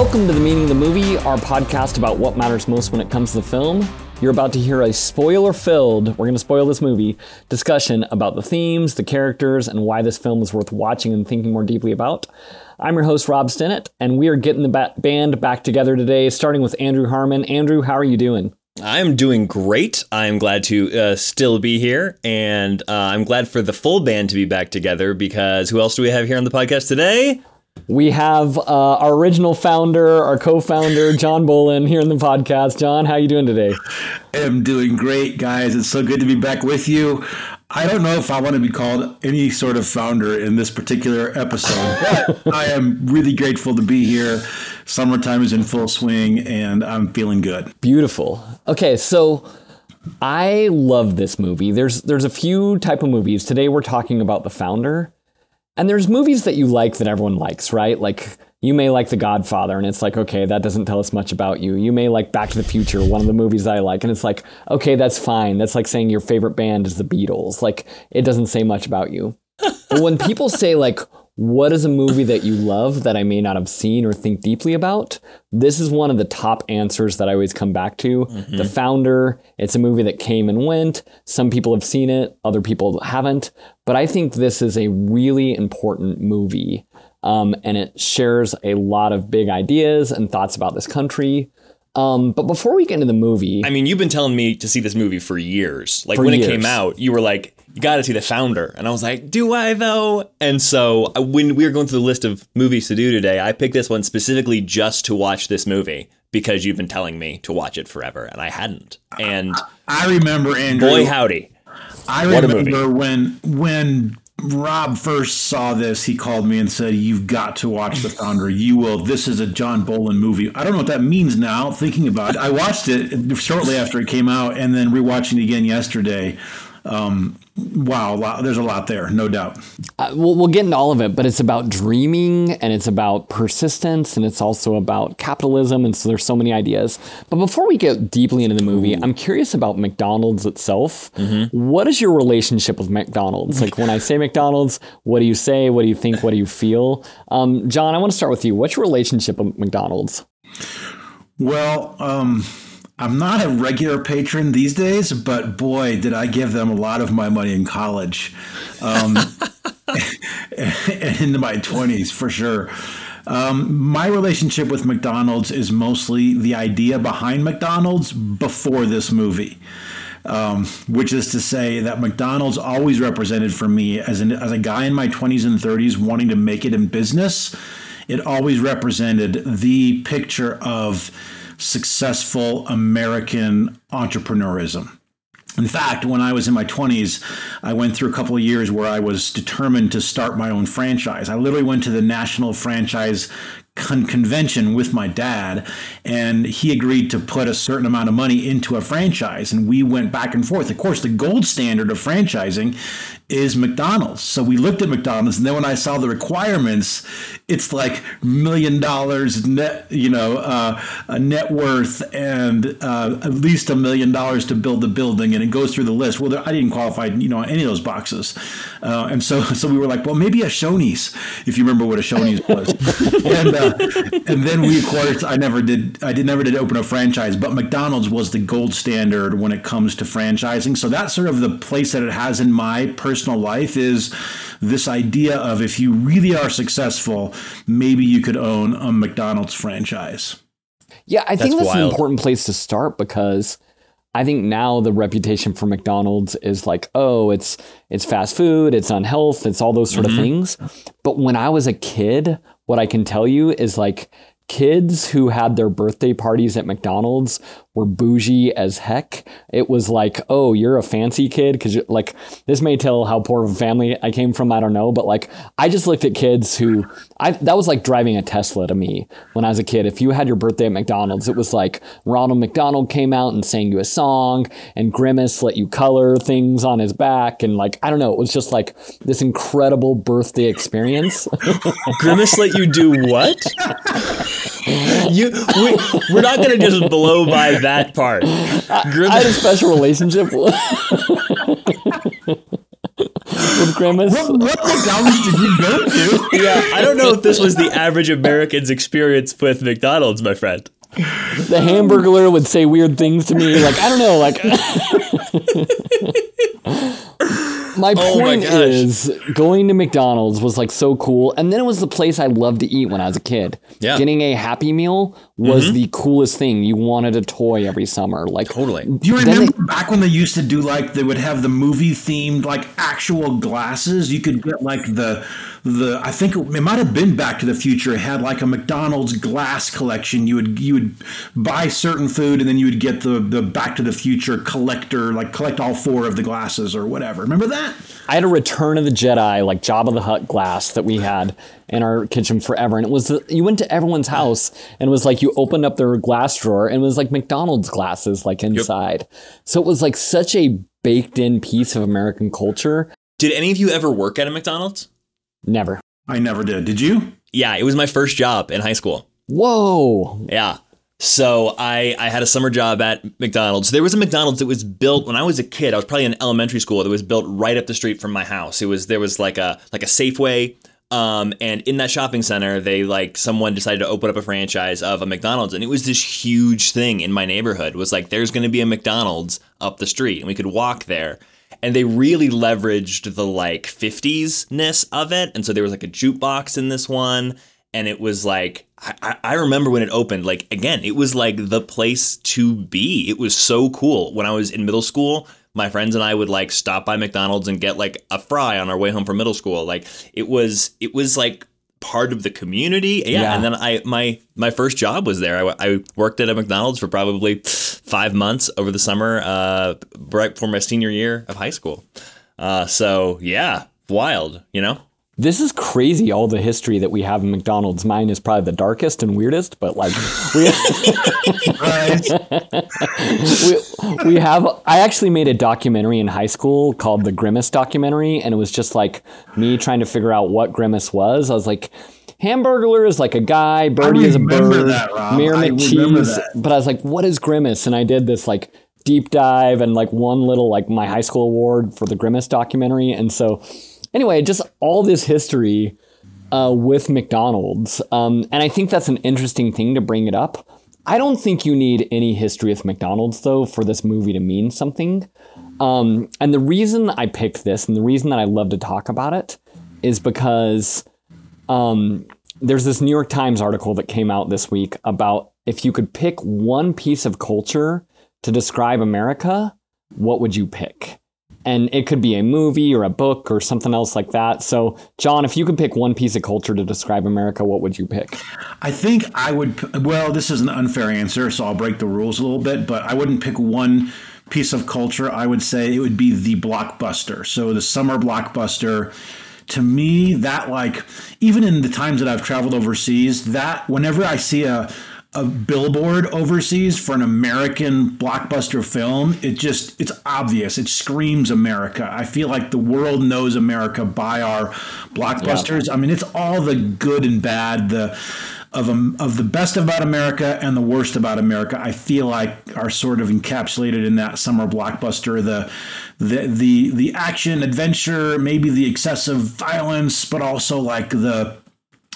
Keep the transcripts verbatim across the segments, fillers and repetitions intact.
Welcome to The Meaning of the Movie, our podcast about what matters most when it comes to film. You're about to hear a spoiler-filled, we're going to spoil this movie, discussion about the themes, the characters, and why this film is worth watching and thinking more deeply about. I'm your host, Rob Stinnett, and we are getting the ba- band back together today, starting with Andrew Harmon. Andrew, how are you doing? I'm doing great. I'm glad to uh, still be here, and uh, I'm glad for the full band to be back together, because who else do we have here on the podcast today? We have uh, our original founder, our co-founder, John Bolin, here in the podcast. John, how you doing today? I'm doing great, guys. It's so good to be back with you. I don't know if I want to be called any sort of founder in this particular episode, but I am really grateful to be here. Summertime is in full swing, and I'm feeling good. Beautiful. Okay, so I love this movie. There's there's a few type of movies. Today we're talking about The Founder. And there's movies that you like that everyone likes, right? Like, you may like The Godfather, and it's like, okay, that doesn't tell us much about you. You may like Back to the Future, one of the movies that I like, and it's like, okay, that's fine. That's like saying your favorite band is The Beatles. Like, it doesn't say much about you. But when people say, like, what is a movie that you love that I may not have seen or think deeply about? This is one of the top answers that I always come back to. Mm-hmm. The Founder, it's a movie that came and went. Some people have seen it, other people haven't. But I think this is a really important movie. Um, and it shares a lot of big ideas and thoughts about this country. Um, but before we get into the movie... I mean, you've been telling me to see this movie for years. Like, for when years. It came out, you were like... You got to see The Founder. And I was like, do I though? And so when we were going through the list of movies to do today, I picked this one specifically just to watch this movie because you've been telling me to watch it forever. And I hadn't. And I remember, Andrew. Boy, howdy. I remember when when Rob first saw this, he called me and said, you've got to watch The Founder. You will. This is a John Bolin movie. I don't know what that means now, thinking about it. I watched it shortly after it came out and then rewatching it again yesterday. Um, wow, wow, there's a lot there, no doubt. Uh, we'll, we'll get into all of it, but it's about dreaming, and it's about persistence, and it's also about capitalism, and so there's so many ideas. But before we get deeply into the movie, I'm curious about McDonald's itself. Mm-hmm. What is your relationship with McDonald's? Like, when I say McDonald's, what do you say? What do you think? What do you feel? Um, John, I want to start with you. What's your relationship with McDonald's? Well, um... I'm not a regular patron these days, but boy, did I give them a lot of my money in college, um, and into my twenties for sure. Um, my relationship with McDonald's is mostly the idea behind McDonald's before this movie, um, which is to say that McDonald's always represented for me as an, as a guy in my twenties and thirties wanting to make it in business. It always represented the picture of successful American entrepreneurism. In fact, when I was in my twenties, I went through a couple of years where I was determined to start my own franchise. I literally went to the National Franchise con- Convention with my dad, and he agreed to put a certain amount of money into a franchise, and we went back and forth. Of course, the gold standard of franchising is McDonald's. So we looked at McDonald's, and then when I saw the requirements, it's like million dollars net, you know, uh, a net worth, and uh, at least a million dollars to build the building, and it goes through the list. Well, there, I didn't qualify, you know, on any of those boxes, uh, and so so we were like, well, maybe a Shoney's, if you remember what a Shoney's was, and uh, and then we of course I never did, I did never did open a franchise, but McDonald's was the gold standard when it comes to franchising. So that's sort of the place that it has in my personal. Personal life is this idea of, if you really are successful, maybe you could own a McDonald's franchise. Yeah, I think that's, that's an important place to start, because I think now the reputation for McDonald's is like, oh, it's it's fast food, it's unhealth, it's all those sort mm-hmm. of things. But when I was a kid, what I can tell you is, like, kids who had their birthday parties at McDonald's were bougie as heck. It was like, oh, you're a fancy kid, because, like, this may tell how poor of a family I came from, I don't know, but, like, I just looked at kids who, I that was like driving a Tesla to me when I was a kid. If you had your birthday at McDonald's, it was like Ronald McDonald came out and sang you a song, and Grimace let you color things on his back, and, like, I don't know, it was just like this incredible birthday experience. Grimace let you do what? You, we, we're not going to just blow by that part. I, I had a special relationship. with Grimace. What, what McDonald's did you go to? Yeah, I don't know if this was the average American's experience with McDonald's, my friend. The Hamburglar would say weird things to me, like, I don't know, like... My oh point my is, going to McDonald's was like so cool, and then it was the place I loved to eat when I was a kid. Yeah. Getting a Happy Meal was mm-hmm. the coolest thing. You wanted a toy every summer, like totally. Do you remember they, back when they used to do like they would have the movie themed like actual glasses? You could get like the the I think it, it might have been Back to the Future. It had like a McDonald's glass collection. You would you would buy certain food, and then you would get the the Back to the Future collector, like collect all four of the glasses or whatever. Remember that? I had a Return of the Jedi, like Jabba the Hutt glass that we had in our kitchen forever. And it was, the, you went to everyone's house and it was like, you opened up their glass drawer and it was like McDonald's glasses, like inside. Yep. So it was like such a baked in piece of American culture. Did any of you ever work at a McDonald's? Never. I never did. Did you? Yeah. It was my first job in high school. Whoa. Yeah. So I, I had a summer job at McDonald's. There was a McDonald's that was built when I was a kid. I was probably in elementary school. That was built right up the street from my house. It was there was like a like a Safeway, um, and in that shopping center, they like someone decided to open up a franchise of a McDonald's, and it was this huge thing in my neighborhood. It was like there's going to be a McDonald's up the street, and we could walk there. And they really leveraged the like fifties-ness of it, and so there was like a jukebox in this one. And it was like, I, I remember when it opened, like, again, it was like the place to be. It was so cool. When I was in middle school, my friends and I would like stop by McDonald's and get like a fry on our way home from middle school. Like it was it was like part of the community. Yeah. yeah. And then I my my first job was there. I, I worked at a McDonald's for probably five months over the summer, uh, right before my senior year of high school. Uh, so, yeah, wild, you know. This is crazy, all the history that we have in McDonald's. Mine is probably the darkest and weirdest, but like we, we, we have, I actually made a documentary in high school called the Grimace documentary. And it was just like me trying to figure out what Grimace was. I was like, Hamburglar is like a guy, Birdie is a bird, Mayor McCheese. But I was like, what is Grimace? And I did this like deep dive and like one little, like my high school award for the Grimace documentary. And so anyway, just all this history uh, with McDonald's. Um, and I think that's an interesting thing to bring it up. I don't think you need any history with McDonald's, though, for this movie to mean something. Um, and the reason I picked this and the reason that I love to talk about it is because um, there's this New York Times article that came out this week about if you could pick one piece of culture to describe America, what would you pick? And it could be a movie or a book or something else like that. So, John, if you could pick one piece of culture to describe America, what would you pick? I think I would. Well, this is an unfair answer, so I'll break the rules a little bit. But I wouldn't pick one piece of culture. I would say it would be the blockbuster. So the summer blockbuster. To me, that like even in the times that I've traveled overseas, that whenever I see a a billboard overseas for an American blockbuster film, it just, it's obvious. It screams America. I feel like the world knows America by our blockbusters. Yeah. I mean, it's all the good and bad, the of um, of the best about America and the worst about America. I feel like are sort of encapsulated in that summer blockbuster, the the the the action, adventure, maybe the excessive violence, but also like the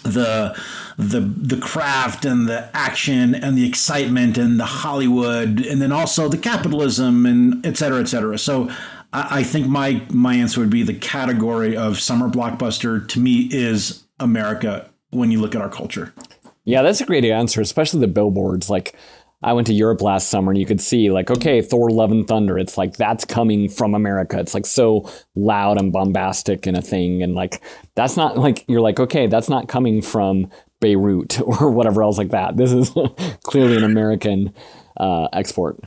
the the the craft and the action and the excitement and the Hollywood and then also the capitalism and et cetera, et cetera. So I, I think my my answer would be the category of summer blockbuster to me is America when you look at our culture. Yeah, that's a great answer, especially the billboards. Like I went to Europe last summer and you could see like, OK, Thor: Love and Thunder. It's like that's coming from America. It's like so loud and bombastic and a thing. And like that's not like you're like, OK, that's not coming from Beirut or whatever else like that. This is clearly an American uh, export.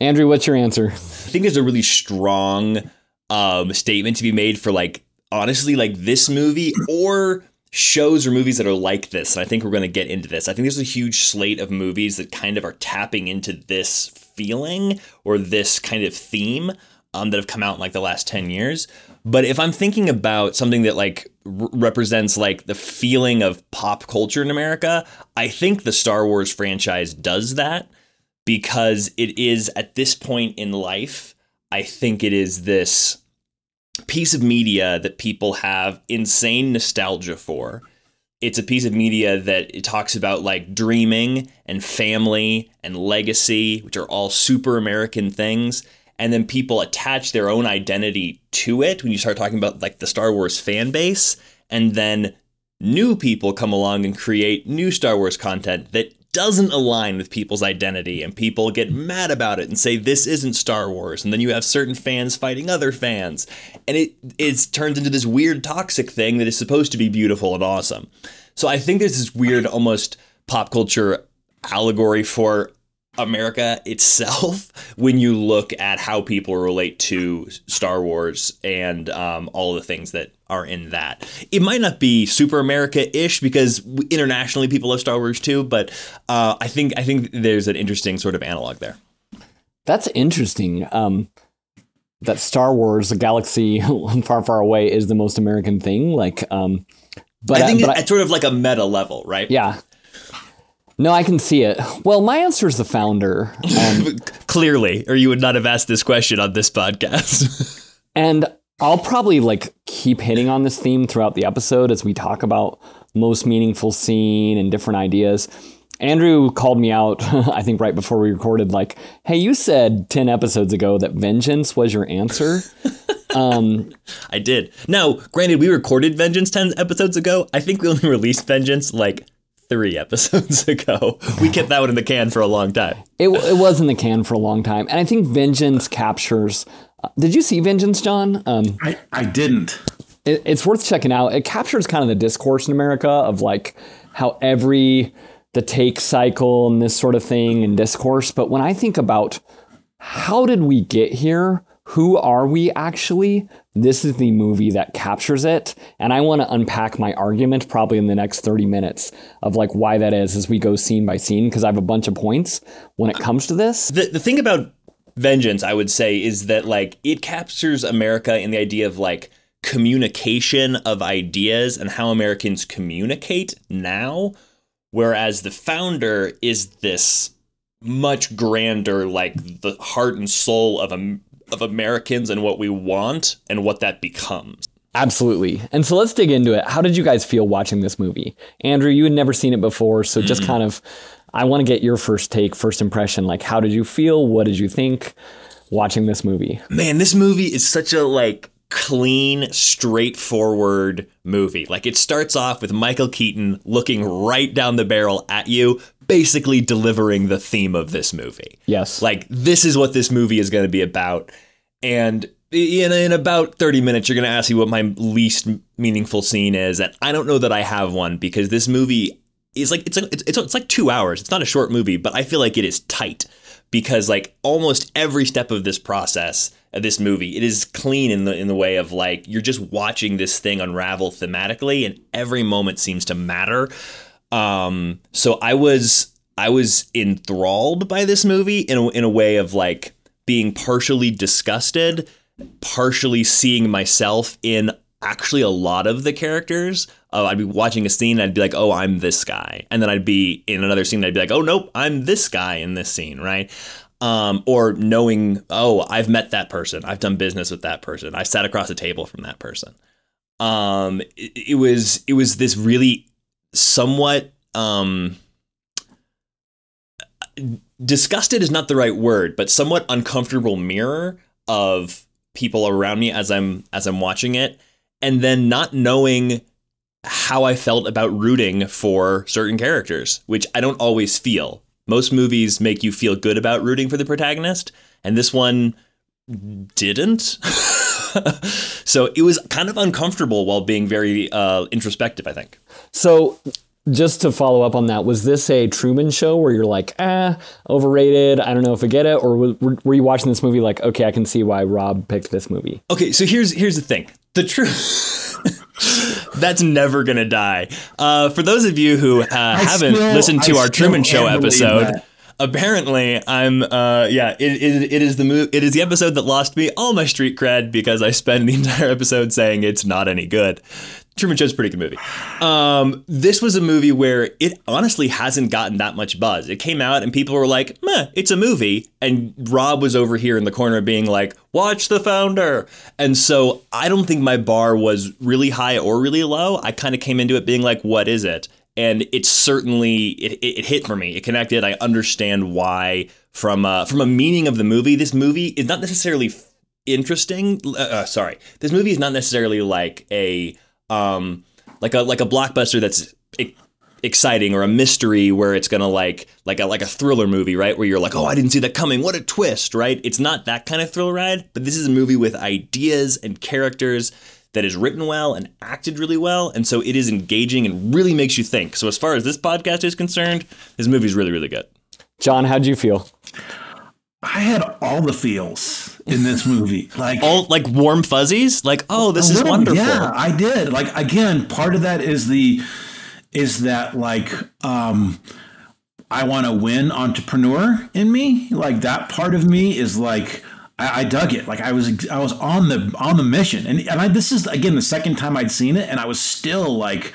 Andrew, what's your answer? I think there's a really strong um, statement to be made for like, honestly, like this movie or shows or movies that are like this. And I think we're going to get into this. I think there's a huge slate of movies that kind of are tapping into this feeling or this kind of theme um, that have come out in like the last ten years. But if I'm thinking about something that like re- represents like the feeling of pop culture in America, I think the Star Wars franchise does that because it is at this point in life, I think it is this piece of media that people have insane nostalgia for. It's a piece of media that it talks about like dreaming and family and legacy, which are all super American things. And then people attach their own identity to it when you start talking about like the Star Wars fan base. And then new people come along and create new Star Wars content that doesn't align with people's identity, and people get mad about it and say this isn't Star Wars, and then you have certain fans fighting other fans, and it it's turns into this weird toxic thing that is supposed to be beautiful and awesome. So I think there's this weird almost pop culture allegory for America itself when you look at how people relate to Star Wars and um, all the things that are in that. It might not be super America-ish because internationally people love Star Wars too, but uh, I think I think there's an interesting sort of analog there. That's interesting. Um, that Star Wars, a galaxy far, far away, is the most American thing. Like, um, but I think uh, but it's I, sort of like a meta level, right? Yeah. No, I can see it. Well, my answer is The Founder. Um, Clearly, or you would not have asked this question on this podcast. And I'll probably like keep hitting on this theme throughout the episode as we talk about most meaningful scene and different ideas. Andrew called me out, I think right before we recorded, like, hey, you said ten episodes ago that Vengeance was your answer. Um, I did. Now, granted, we recorded Vengeance ten episodes ago. I think we only released Vengeance like three episodes ago. We kept that one in the can for a long time. It, it was in the can for a long time. And I think Vengeance captures... Uh, did you see Vengeance, John? Um, I, I didn't. It, it's worth checking out. It captures kind of the discourse in America of like how every... the take cycle and this sort of thing and discourse. But when I think about how did we get here? Who are we actually? This is the movie that captures it. And I want to unpack my argument probably in the next thirty minutes of like why that is as we go scene by scene, because I have a bunch of points when it comes to this. The, the thing about Vengeance, I would say, is that like it captures America in the idea of like communication of ideas and how Americans communicate now. Whereas The Founder is this much grander, like the heart and soul of a of Americans and what we want and what that becomes. Absolutely. And so let's dig into it. How did you guys feel watching this movie? Andrew, you had never seen it before. So just mm. kind of, I want to get your first take, first impression. Like, how did you feel? What did you think watching this movie? Man, this movie is such a like clean, straightforward movie. Like it starts off with Michael Keaton looking right down the barrel at you, basically delivering the theme of this movie. Yes. Like this is what this movie is going to be about. And in, in about thirty minutes, you're going to ask me what my least meaningful scene is. And I don't know that I have one because this movie is like, it's, it's, it's, it's like two hours. It's not a short movie, but I feel like it is tight because like almost every step of this process, of this movie, it is clean in the, in the way of like, you're just watching this thing unravel thematically and every moment seems to matter. Um, so I was, I was enthralled by this movie in a, in a way of like being partially disgusted, partially seeing myself in actually a lot of the characters. Uh, I'd be watching a scene and I'd be like, oh, I'm this guy. And then I'd be in another scene and I'd be like, oh, nope, I'm this guy in this scene, right? Um, or knowing, oh, I've met that person. I've done business with that person. I sat across a table from that person. Um, it, it was it was this really somewhat um, disgusted is not the right word, but somewhat uncomfortable mirror of people around me as I'm as I'm watching it. And then not knowing how I felt about rooting for certain characters, which I don't always feel. Most movies make you feel good about rooting for the protagonist, and this one didn't. So it was kind of uncomfortable while being very uh, introspective, I think. So just to follow up on that, was this a Truman Show where you're like, ah, overrated, I don't know if I get it? Or were, were you watching this movie like, okay, I can see why Rob picked this movie? Okay, so here's here's the thing. The truth... That's never going to die. Uh, for those of you who uh, haven't still, listened to I our Truman Show episode, apparently I'm, uh, yeah, it, it, it is the mo- it is the episode that lost me all my street cred because I spend the entire episode saying it's not any good. Truman Show's a pretty good movie. Um, this was a movie where it honestly hasn't gotten that much buzz. It came out and people were like, meh, it's a movie. And Rob was over here in the corner being like, watch The Founder. And so I don't think my bar was really high or really low. I kind of came into it being like, what is it? And it certainly, it, it, it hit for me. It connected. I understand why from a, from a meaning of the movie. This movie is not necessarily interesting. Uh, uh, sorry. This movie is not necessarily like a... Um, like a like a blockbuster that's e- exciting, or a mystery where it's gonna like like a like a thriller movie, right? Where you're like, oh, I didn't see that coming. What a twist, right? It's not that kind of thrill ride, but this is a movie with ideas and characters that is written well and acted really well, and so it is engaging and really makes you think. So as far as this podcast is concerned, this movie is really really good. John, how'd you feel? I had all the feels in this movie, like all like warm fuzzies, like, oh, this is wonderful. Yeah, I did. Like, again, part of that is the is that like um, I want to win entrepreneur in me. Like that part of me is like I, I dug it. Like I was I was on the on the mission, and and I, this is again the second time I'd seen it, and I was still like.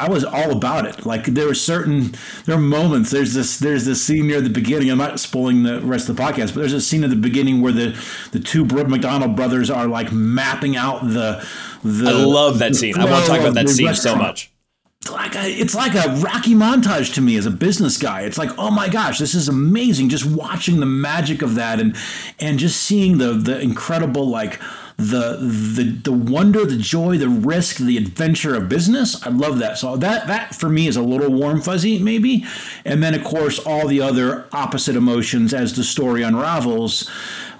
I was all about it. Like there were certain, there are moments. There's this, there's this scene near the beginning. I'm not spoiling the rest of the podcast, but there's a scene at the beginning where the, the two McDonald brothers are like mapping out the. the I love that scene. I want to talk about that scene so much. Like a, it's like a Rocky montage to me as a business guy. It's like, oh my gosh, this is amazing. Just watching the magic of that, and and just seeing the the incredible like. The the the wonder, the joy, the risk, the adventure of business. I love that. So that that for me is a little warm fuzzy maybe. And then of course all the other opposite emotions as the story unravels.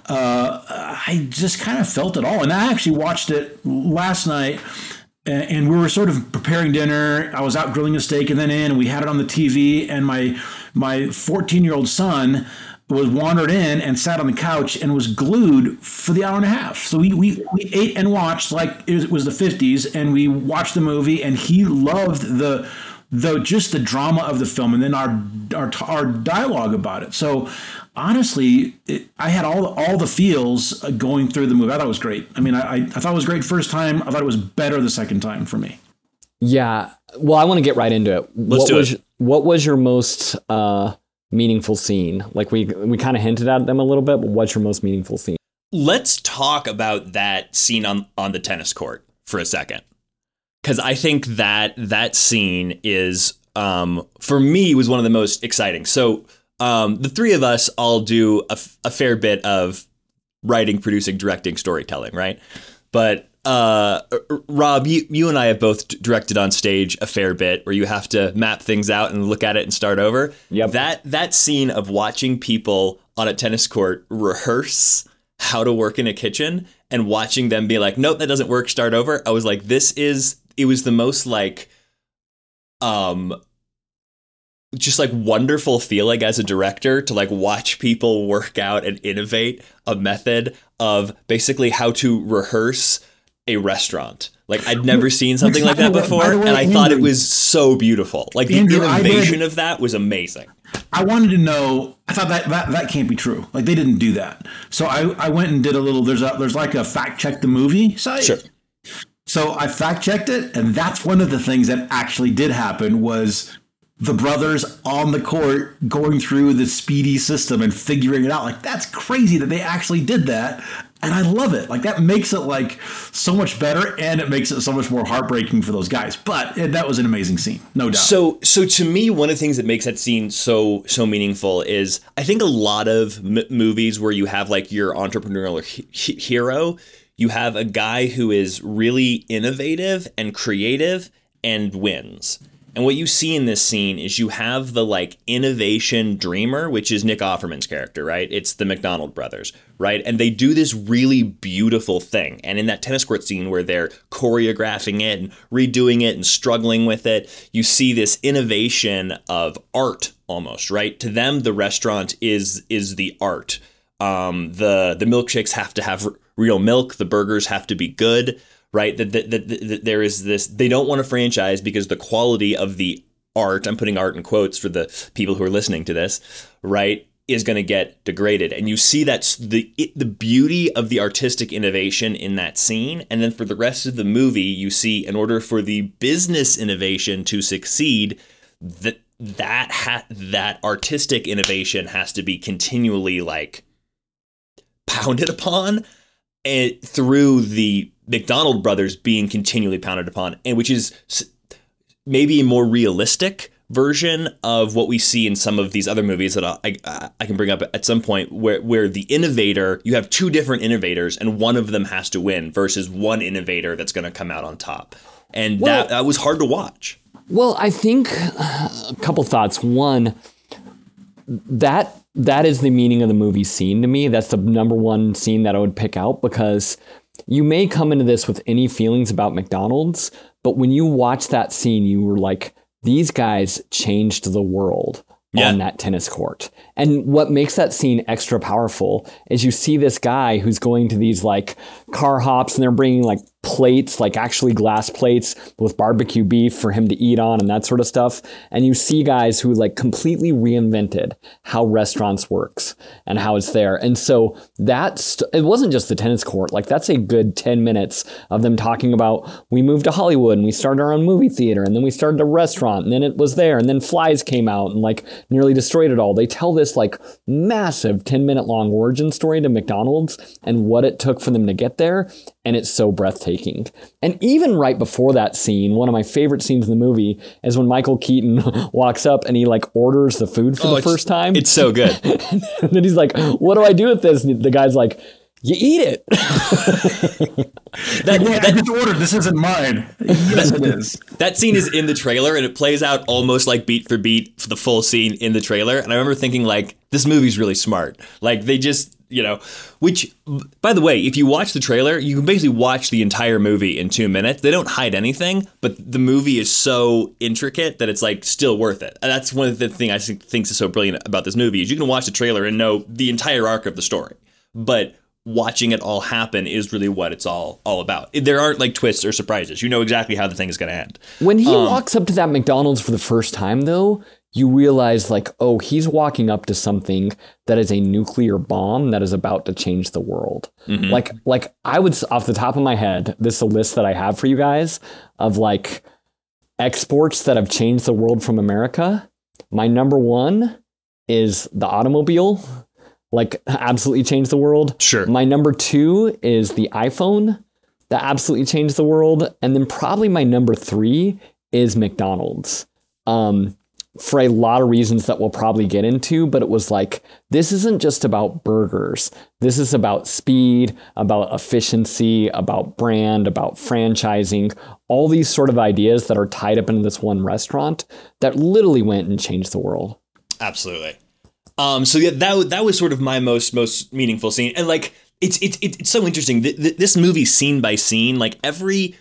Uh, I just kind of felt it all. And I actually watched it last night. And we were sort of preparing dinner. I was out grilling a steak, and then in we had it on the T V. And my my fourteen year old son. Was wandered in and sat on the couch and was glued for the hour and a half. So we we, we ate and watched like it was the fifties, and we watched the movie, and he loved the the just the drama of the film, and then our our, our dialogue about it. So honestly, it, I had all all the feels going through the movie. I thought it was great. I mean, I I thought it was great first time. I thought it was better the second time for me. Yeah. Well, I want to get right into it. Let's what do was, it. What was your most uh, meaningful scene? Like we we kind of hinted at them a little bit, but what's your most meaningful scene? Let's talk about that scene on on the tennis court for a second, because I think that that scene is um for me was one of the most exciting. So um the three of us all do a, a fair bit of writing, producing, directing, storytelling, right? But Uh, Rob, you, you and I have both directed on stage a fair bit, where you have to map things out and look at it and start over. Yep. That that scene of watching people on a tennis court rehearse how to work in a kitchen and watching them be like, nope, that doesn't work, start over. I was like, this is, it was the most like, um, just like wonderful feeling as a director to like watch people work out and innovate a method of basically how to rehearse a restaurant. Like I'd never seen something like that before, and I thought it was so beautiful. Like the innovation of that was amazing. I wanted to know, I thought that, that that can't be true. Like they didn't do that. So I, I went and did a little, there's a, there's like a fact check the movie site. Sure. So I fact checked it, and that's one of the things that actually did happen was the brothers on the court going through the speedy system and figuring it out. Like that's crazy that they actually did that. And I love it. Like that makes it like so much better, and it makes it so much more heartbreaking for those guys. But it, that was an amazing scene, no doubt. So, so to me, one of the things that makes that scene so so meaningful is I think a lot of m- movies where you have like your entrepreneurial he- hero, you have a guy who is really innovative and creative and wins. And what you see in this scene is you have the like innovation dreamer, which is Nick Offerman's character, right? It's the McDonald brothers, right? And they do this really beautiful thing. And in that tennis court scene where they're choreographing it and redoing it and struggling with it, you see this innovation of art almost, right? To them, the restaurant is is the art. Um, the the milkshakes have to have r- real milk. The burgers have to be good. Right, that the, the, the, there is this, they don't want a franchise because the quality of the art, I'm putting art in quotes for the people who are listening to this, right, is going to get degraded. And you see that's the it, the beauty of the artistic innovation in that scene. And then for the rest of the movie, you see in order for the business innovation to succeed, that that ha- that artistic innovation has to be continually like pounded upon, and through the McDonald brothers being continually pounded upon, and which is maybe a more realistic version of what we see in some of these other movies that I, I, I can bring up at some point, where, where the innovator, you have two different innovators and one of them has to win versus one innovator that's going to come out on top. And well, that, that was hard to watch. Well, I think a couple thoughts. One, that that is the meaning of the movie scene to me. That's the number one scene that I would pick out, because you may come into this with any feelings about McDonald's, but when you watch that scene, you were like, these guys changed the world yeah. on that tennis court. And what makes that scene extra powerful is you see this guy who's going to these like car hops, and they're bringing like plates, like actually glass plates with barbecue beef for him to eat on and that sort of stuff. And you see guys who like completely reinvented how restaurants works and how it's there. And so that's, st- it wasn't just the tennis court. Like that's a good ten minutes of them talking about, we moved to Hollywood and we started our own movie theater, and then we started a restaurant, and then it was there, and then flies came out and like nearly destroyed it all. They tell this like massive ten minute long origin story to McDonald's and what it took for them to get there. And it's so breathtaking. And even right before that scene, one of my favorite scenes in the movie is when Michael Keaton walks up and he like orders the food for oh, the first time. It's so good. And then he's like, what do I do with this? And the guy's like, you eat it. that, yeah, that, I just ordered. This isn't mine. Yes, it is. That scene is in the trailer, and it plays out almost like beat for beat for the full scene in the trailer. And I remember thinking like, this movie's really smart. Like they just, you know, which, by the way, if you watch the trailer, you can basically watch the entire movie in two minutes. They don't hide anything, but the movie is so intricate that it's like still worth it. And that's one of the things I think is so brilliant about this movie is you can watch the trailer and know the entire arc of the story, but watching it all happen is really what it's all all about. There aren't like twists or surprises. You know exactly how the thing is going to end. When he um, walks up to that McDonald's for the first time, though, you realize like, oh, he's walking up to something that is a nuclear bomb that is about to change the world. Mm-hmm. Like, like I would, off the top of my head, this is a list that I have for you guys of like exports that have changed the world from America. My number one is the automobile, like absolutely changed the world. Sure. My number two is the iPhone, that absolutely changed the world. And then probably my number three is McDonald's. Um, for a lot of reasons that we'll probably get into, but it was like, this isn't just about burgers. This is about speed, about efficiency, about brand, about franchising, all these sort of ideas that are tied up into this one restaurant that literally went and changed the world. Absolutely. Um, so yeah, that, that was sort of my most, most meaningful scene. And like, it's, it's, it's so interesting. This movie scene by scene, like every,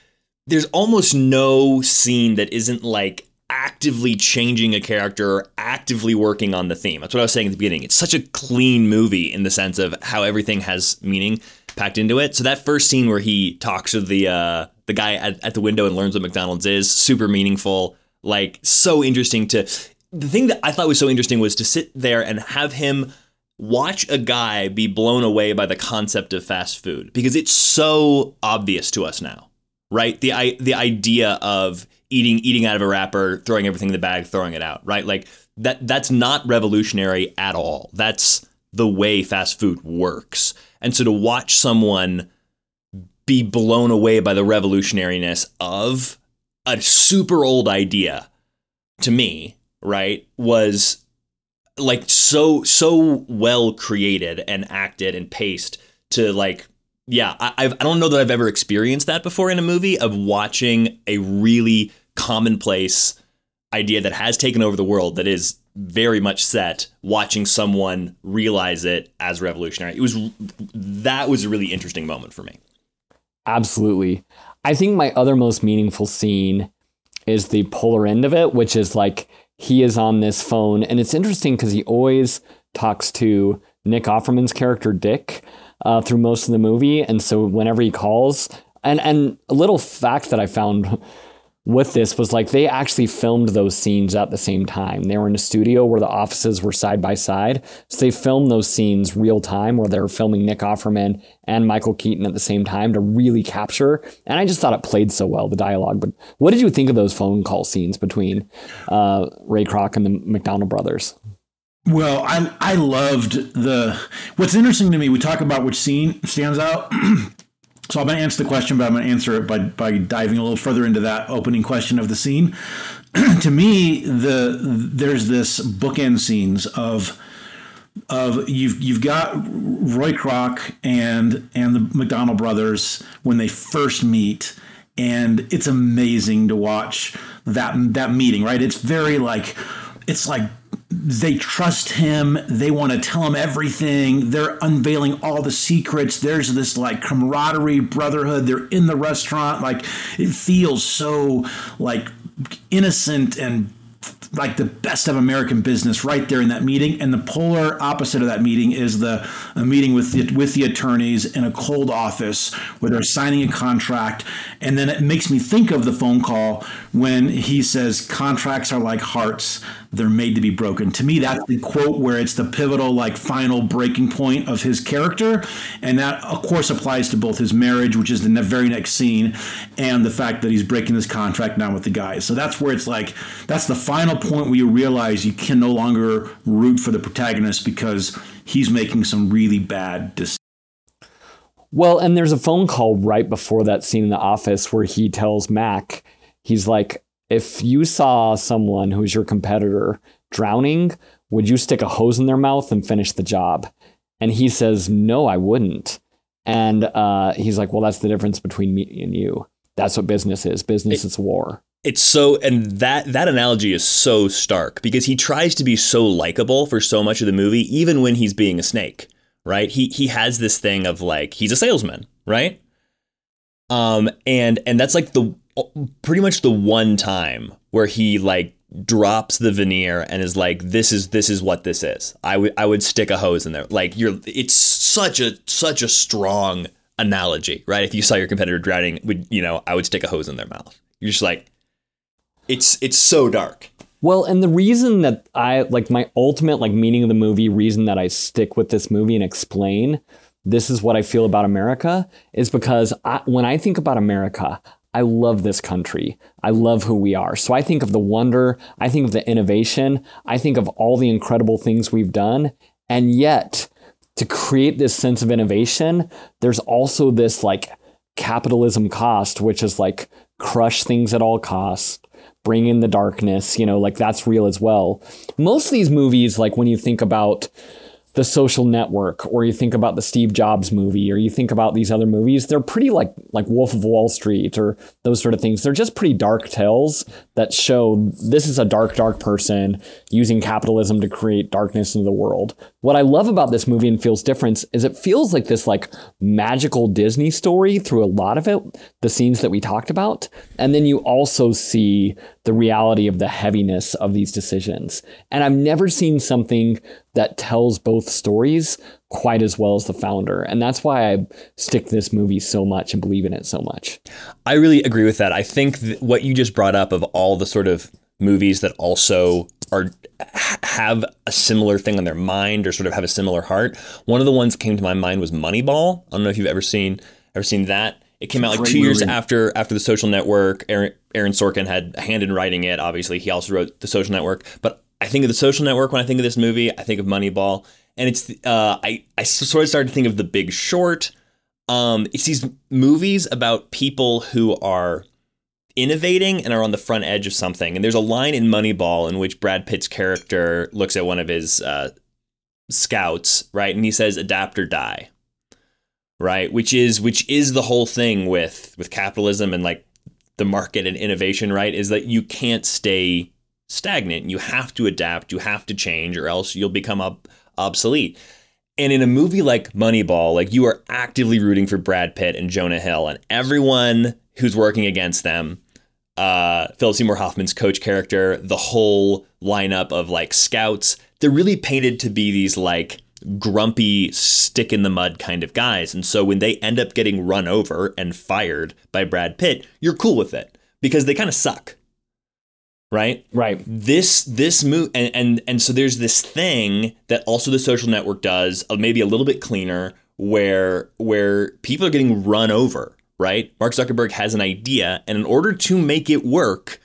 there's almost no scene that isn't like actively changing a character or actively working on the theme. That's what I was saying at the beginning. It's such a clean movie in the sense of how everything has meaning packed into it. So that first scene where he talks to the uh, the guy at, at the window and learns what McDonald's is, super meaningful, like so interesting to... The thing that I thought was so interesting was to sit there and have him watch a guy be blown away by the concept of fast food, because it's so obvious to us now, right? The I, the idea of eating eating out of a wrapper, throwing everything in the bag, throwing it out, right? Like that that's not revolutionary at all. That's the way fast food works. And so to watch someone be blown away by the revolutionariness of a super old idea, to me, right, was like so, so well created and acted and paced to like, yeah, I I've, I don't know that I've ever experienced that before in a movie, of watching a really commonplace idea that has taken over the world, that is very much set, watching someone realize it as revolutionary. It was, that was a really interesting moment for me. Absolutely. I think my other most meaningful scene is the polar end of it, which is like, he is on this phone, and it's interesting because he always talks to Nick Offerman's character, Dick, uh, through most of the movie. And so whenever he calls, and, and a little fact that I found with this was like they actually filmed those scenes at the same time. They were in a studio where the offices were side by side. So they filmed those scenes real time where they were filming Nick Offerman and Michael Keaton at the same time to really capture. And I just thought it played so well, the dialogue. But what did you think of those phone call scenes between uh, Ray Kroc and the McDonald brothers? Well, I I loved the, what's interesting to me, we talk about which scene stands out. So I'm going to answer the question, but I'm going to answer it by, by diving a little further into that opening question of the scene. To me, the there's this bookend scenes of of you've you've got Ray Kroc and and the McDonald brothers when they first meet, and it's amazing to watch that that meeting. Right? It's very like it's like. They trust him. They want to tell him everything. They're unveiling all the secrets. There's this like camaraderie, brotherhood. They're in the restaurant. Like it feels so like innocent and like the best of American business right there in that meeting. And the polar opposite of that meeting is the a meeting with the, with the attorneys in a cold office where they're signing a contract. And then it makes me think of the phone call when he says contracts are like hearts. They're made to be broken. To me, that's the quote where it's the pivotal, like, final breaking point of his character. And that, of course, applies to both his marriage, which is the ne- very next scene, and the fact that he's breaking this contract now with the guys. So that's where it's like, that's the final point where you realize you can no longer root for the protagonist because he's making some really bad decisions. Well, and there's a phone call right before that scene in the office where he tells Mac, he's like, if you saw someone who's your competitor drowning, would you stick a hose in their mouth and finish the job? And he says, no, I wouldn't. And uh, he's like, well, that's the difference between me and you. That's what business is. Business it, is war. It's so, and that that analogy is so stark because he tries to be so likable for so much of the movie, even when he's being a snake, right? He he has this thing of like, he's a salesman, right? Um, and and that's like the, pretty much the one time where he like drops the veneer and is like, this is, this is what this is. I would, I would stick a hose in there. Like you're, it's such a, such a strong analogy, right? If you saw your competitor drowning, would, you know, I would stick a hose in their mouth. You're just like, it's, it's so dark. Well, and the reason that I like my ultimate like meaning of the movie, reason that I stick with this movie and explain, this is what I feel about America is because I, when I think about America, I love this country. I love who we are. So I think of the wonder. I think of the innovation. I think of all the incredible things we've done. And yet, to create this sense of innovation, there's also this like capitalism cost, which is like crush things at all costs, bring in the darkness, you know, like that's real as well. Most of these movies, like when you think about The Social Network, or you think about the Steve Jobs movie, or you think about these other movies, they're pretty like like Wolf of Wall Street or those sort of things. They're just pretty dark tales that show this is a dark, dark person using capitalism to create darkness into the world. What I love about this movie and feels different is it feels like this like magical Disney story through a lot of it, the scenes that we talked about. And then you also see the reality of the heaviness of these decisions. And I've never seen something that tells both stories quite as well as The Founder. And that's why I stick this movie so much and believe in it so much. I really agree with that. I think th- what you just brought up of all the sort of movies that also are have a similar thing on their mind or sort of have a similar heart. One of the ones that came to my mind was Moneyball. I don't know if you've ever seen ever seen that. It came out like two movie. years after after The Social Network. Aaron, Aaron Sorkin had a hand in writing it. Obviously, he also wrote The Social Network. But I think of The Social Network when I think of this movie. I think of Moneyball, and it's uh, I I sort of started to think of The Big Short. Um, it's these movies about people who are innovating and are on the front edge of something. And there's a line in Moneyball in which Brad Pitt's character looks at one of his uh, scouts, right, and he says, "Adapt or die." Right, which is which is the whole thing with with capitalism and like the market and innovation, right, is that you can't stay stagnant. You have to adapt. You have to change or else you'll become ob- obsolete. And in a movie like Moneyball, like you are actively rooting for Brad Pitt and Jonah Hill and everyone who's working against them. Uh, Philip Seymour Hoffman's coach character, the whole lineup of like scouts, they're really painted to be these like grumpy, stick in the mud kind of guys. And so when they end up getting run over and fired by Brad Pitt, you're cool with it because they kind of suck. Right. Right. This this move. And, and and so there's this thing that also The Social Network does, of maybe a little bit cleaner, where where people are getting run over. Right. Mark Zuckerberg has an idea, and in order to make it work,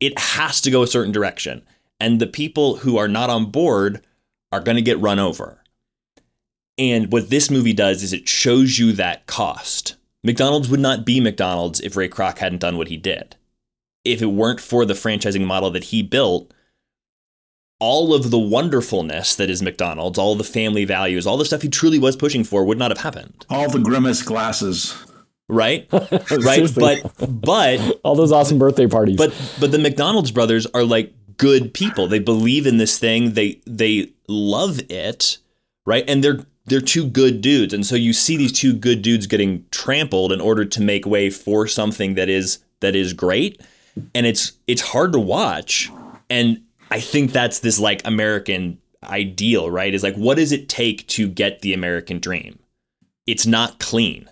it has to go a certain direction. And the people who are not on board are going to get run over. And what this movie does is it shows you that cost. McDonald's would not be McDonald's if Ray Kroc hadn't done what he did. If it weren't for the franchising model that he built, all of the wonderfulness that is McDonald's, all the family values, all the stuff he truly was pushing for would not have happened. All the Grimace glasses. Right? Right? But, but... all those awesome birthday parties. But but the McDonald's brothers are like good people. They believe in this thing. They they love it. Right? And they're they're two good dudes. And so you see these two good dudes getting trampled in order to make way for something that is that is great. And it's it's hard to watch. And I think that's this like American ideal, right? Is like, what does it take to get the American dream? It's not clean.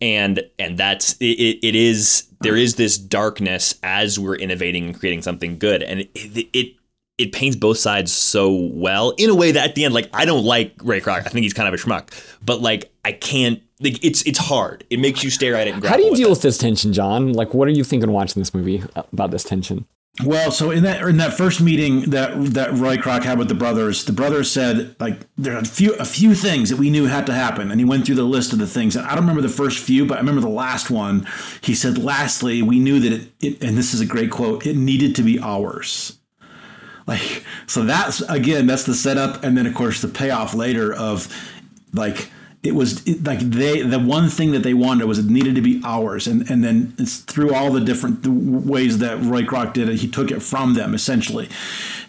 And and that's it, it is there is this darkness as we're innovating and creating something good. And it it it paints both sides so well, in a way that at the end, like, I don't like Ray Kroc. I think he's kind of a schmuck, but like I can't. Like, it's it's hard. It makes you stare at it and grapple. How do you deal with, with this tension, John? Like, what are you thinking watching this movie about this tension? Well, so in that in that first meeting that that Ray Kroc had with the brothers, the brothers said, like, there are a few a few things that we knew had to happen, and he went through the list of the things. And I don't remember the first few, but I remember the last one. He said, "Lastly, we knew that it, it and this is a great quote. It needed to be ours." Like, so that's again, that's the setup, and then of course the payoff later of like. It was it, like they the one thing that they wanted was it needed to be ours. And, and then it's through all the different ways that Ray Kroc did it, he took it from them, essentially.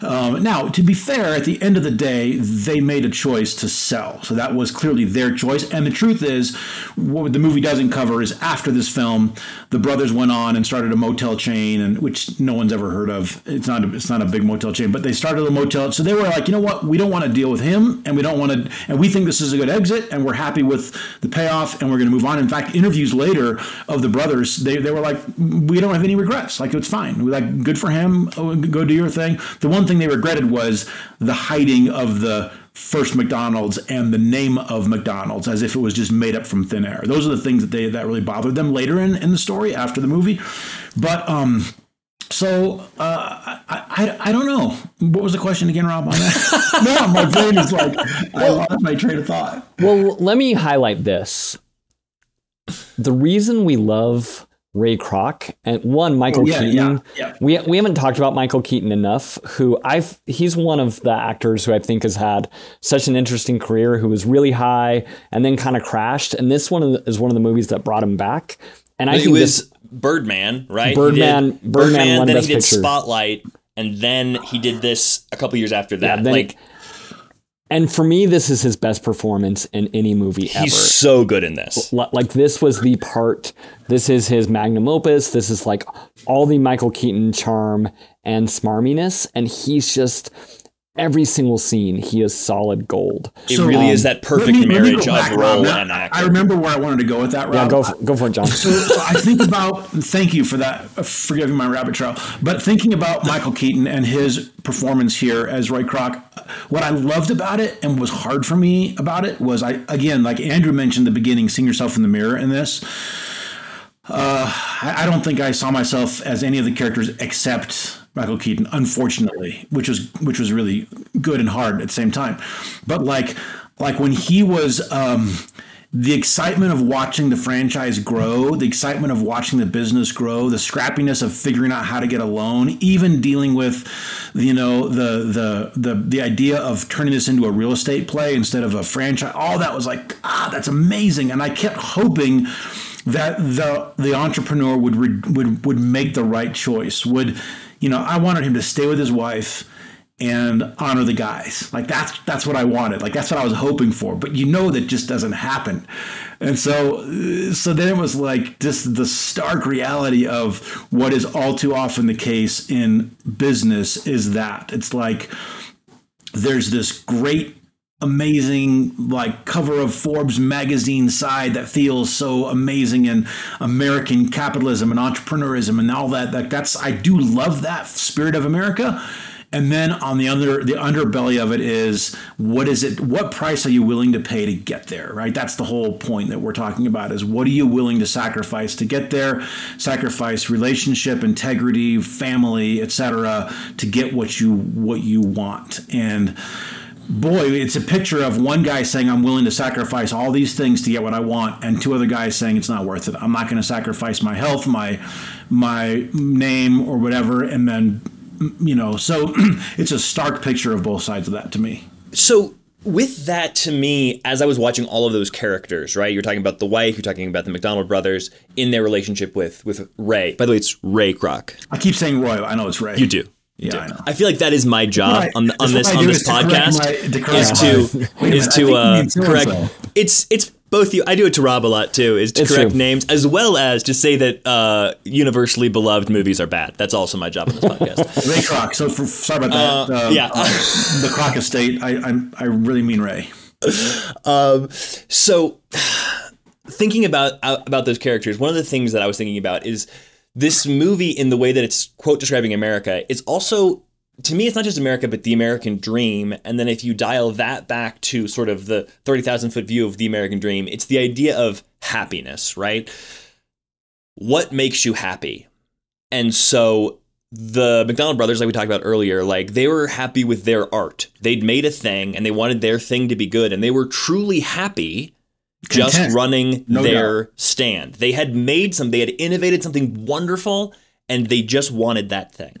Um, now, to be fair, at the end of the day, they made a choice to sell. So that was clearly their choice. And the truth is, what the movie doesn't cover is after this film, the brothers went on and started a motel chain, and which no one's ever heard of. It's not a, it's not a big motel chain, but they started a motel. So they were like, you know what? We don't want to deal with him, and we don't want to, and we think this is a good exit, and we're happy. happy with the payoff, and we're going to move on. In fact, interviews later of the brothers, they, they were like, we don't have any regrets. Like, it's fine. We're like, good for him. Oh, go do your thing. The one thing they regretted was the hiding of the first McDonald's and the name of McDonald's, as if it was just made up from thin air. Those are the things that they that really bothered them later in, in the story after the movie. But um, so uh, I, I I don't know. What was the question again, Rob? On that? No, my brain is like, I lost my train of thought. Well, let me highlight this. The reason we love Ray Kroc, and one, Michael oh, yeah, Keaton. Yeah, yeah. We we haven't talked about Michael Keaton enough, who I've he's one of the actors who I think has had such an interesting career, who was really high and then kind of crashed. And this one is one of the movies that brought him back. And I it think was this, Birdman, right? Birdman, Birdman, Birdman won then Best he did Picture. Spotlight. And then he did this a couple years after that. Yeah, like, it, and for me, this is his best performance in any movie he's ever. He's so good in this. Like, this was the part. This is his magnum opus. This is like all the Michael Keaton charm and smarminess. And he's just every single scene. He is solid gold. It so, really um, is that perfect me, marriage of role and actor. I remember where I wanted to go with that. Rob. Yeah, go for, go for it, John. So, so I think about. Thank you for that. For giving my rabbit trail. But thinking about Michael Keaton and his performance here as Ray Kroc, what I loved about it and was hard for me about it was I again, like Andrew mentioned at the beginning, seeing yourself in the mirror in this. Uh, I, I don't think I saw myself as any of the characters except Michael Keaton, unfortunately, which was which was really good and hard at the same time. But like like when he was um, the excitement of watching the franchise grow, the excitement of watching the business grow, the scrappiness of figuring out how to get a loan, even dealing with, you know, the the the the idea of turning this into a real estate play instead of a franchise. All that was like, ah, that's amazing. And I kept hoping that the the entrepreneur would re, would would make the right choice. Would, you know, I wanted him to stay with his wife and honor the guys. Like that's that's what I wanted. Like that's what I was hoping for. But you know that just doesn't happen. And so so then it was like just the stark reality of what is all too often the case in business is that it's like there's this great amazing, like, cover of Forbes magazine side that feels so amazing, and American capitalism and entrepreneurism and all that. Like, that's, I do love that spirit of America. And then on the other, the underbelly of it is, what is it? What price are you willing to pay to get there? Right. That's the whole point that we're talking about, is what are you willing to sacrifice to get there? Sacrifice relationship, integrity, family, et cetera, to get what you what you want. And boy, it's a picture of one guy saying, I'm willing to sacrifice all these things to get what I want, and two other guys saying, it's not worth it. I'm not going to sacrifice my health, my my name, or whatever. And then, you know, so it's a stark picture of both sides of that to me. So with that, to me, as I was watching all of those characters, right, you're talking about the wife, you're talking about the McDonald brothers in their relationship with with Ray. By the way, it's Ray Kroc. I keep saying Roy. I know it's Ray. You do. You yeah, do. I know. I feel like that is my job I, on, the, on this on this podcast is to my, is to uh, correct. So. It's it's. Both you, I do it to Rob a lot too, is to it's correct true. names, as well as to say that uh, universally beloved movies are bad. That's also my job on this podcast. Ray Kroc. So for, sorry about that. Uh, um, yeah, uh, the Kroc estate. I, I I really mean Ray. Um, so thinking about about those characters, one of the things that I was thinking about is this movie, in the way that it's quote describing America, it's also, to me, it's not just America, but the American dream. And then if you dial that back to sort of the thirty thousand foot view of the American dream, it's the idea of happiness, right? What makes you happy? And so the McDonald brothers, like we talked about earlier, like, they were happy with their art. They'd made a thing and they wanted their thing to be good. And they were truly happy Content. just running no their doubt. stand. They had made some, they had innovated something wonderful, and they just wanted that thing.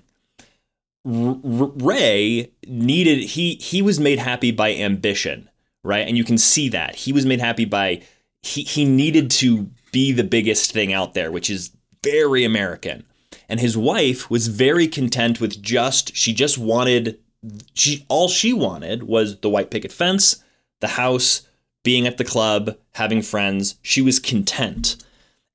Ray needed, he he was made happy by ambition, right? And you can see that. He was made happy by, he, he needed to be the biggest thing out there, which is very American. And his wife was very content with just, she just wanted, she all she wanted was the white picket fence, the house, being at the club, having friends. She was content.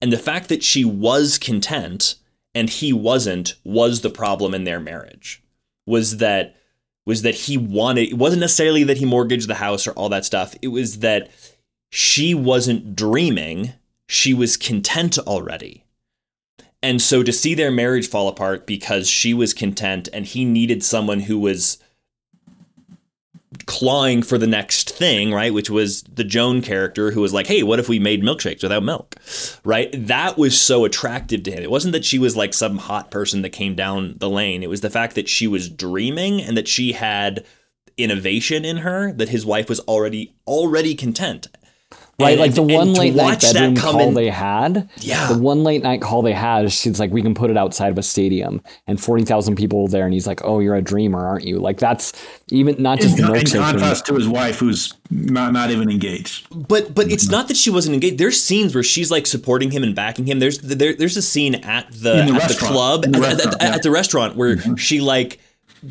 And the fact that she was content and he wasn't, was the problem in their marriage. Was that, was that he wanted, it wasn't necessarily that he mortgaged the house or all that stuff. It was that she wasn't dreaming. She was content already. And so to see their marriage fall apart because she was content and he needed someone who was clawing for the next thing, right? Which was the Joan character, who was like, hey, what if we made milkshakes without milk, right? That was so attractive to him. It wasn't that she was like some hot person that came down the lane. It was the fact that she was dreaming and that she had innovation in her, that his wife was already already content. Right, and, like the and, one and late night bedroom call in, they had, yeah. the one late night call they had, she's like, we can put it outside of a stadium and forty thousand people there. And he's like, oh, you're a dreamer, aren't you? Like, that's even not just in, the in contrast to his wife, who's not, not even engaged. But but it's not that she wasn't engaged. There's scenes where she's like supporting him and backing him. There's there, there's a scene at the, the at the club, the at, at, yeah. at the restaurant where mm-hmm. she like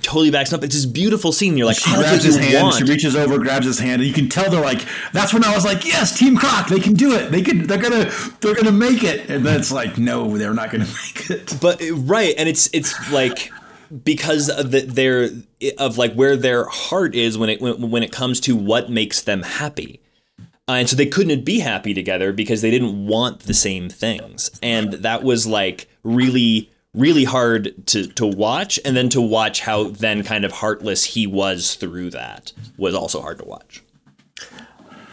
totally backs up. It's this beautiful scene. You're like, she grabs like his hand. Want. She reaches over, grabs his hand, and you can tell they're like. That's when I was like, yes, Team Kroc, they can do it. They can. They're gonna. They're gonna make it. And then it's like, no, they're not gonna make it. But right, and it's it's like because of the, their of like where their heart is when it when, when it comes to what makes them happy, uh, and so they couldn't be happy together because they didn't want the same things, and that was like really. really hard to, to watch, and then to watch how then kind of heartless he was through that was also hard to watch.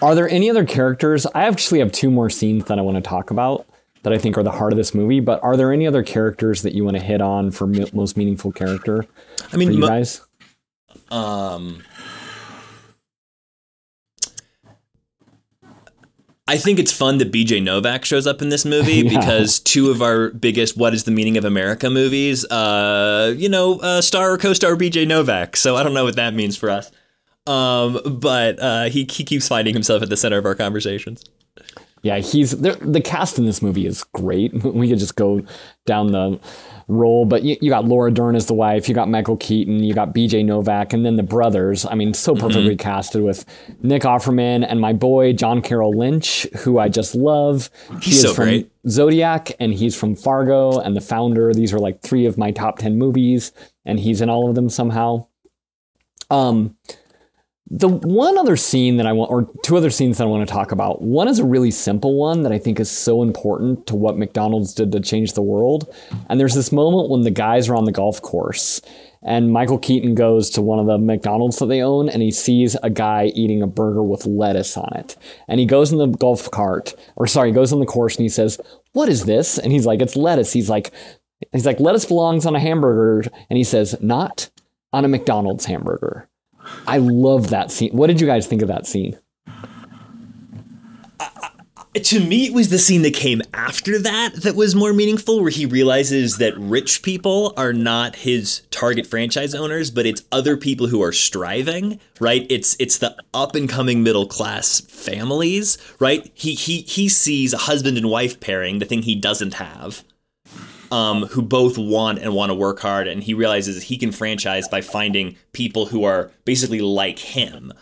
Are there any other characters? I actually have two more scenes that I want to talk about that I think are the heart of this movie, but are there any other characters that you want to hit on for mi- most meaningful character I mean, for you mo- guys? Um, I think it's fun that B J Novak shows up in this movie yeah. because two of our biggest What is the Meaning of America movies, uh, you know, uh, star or co-star B J Novak. So I don't know what that means for us. Um, but uh, he, he keeps finding himself at the center of our conversations. Yeah, he's the cast in this movie is great. We could just go down the role, but you, you got Laura Dern as the wife, you got Michael Keaton, you got B J Novak, and then the brothers. I mean, so perfectly mm-hmm. casted with Nick Offerman and my boy John Carroll Lynch, who I just love. He's he is so from great. Zodiac, and he's from Fargo and The Founder. These are like three of my top ten movies, and he's in all of them somehow. Um, The one other scene that I want, or two other scenes that I want to talk about, one is a really simple one that I think is so important to what McDonald's did to change the world. And there's this moment when the guys are on the golf course and Michael Keaton goes to one of the McDonald's that they own and he sees a guy eating a burger with lettuce on it. And he goes in the golf cart, or sorry, he goes on the course and he says, "What is this?" And he's like, "It's lettuce." He's like, he's like, "Lettuce belongs on a hamburger." And he says, "Not on a McDonald's hamburger." I love that scene. What did you guys think of that scene? Uh, to me, it was the scene that came after that that was more meaningful, where he realizes that rich people are not his target franchise owners, but it's other people who are striving, right? It's it's the up-and-coming middle-class families, right? He he he sees a husband and wife pairing, the thing he doesn't have, um, who both want and want to work hard. And he realizes he can franchise by finding people who are basically like him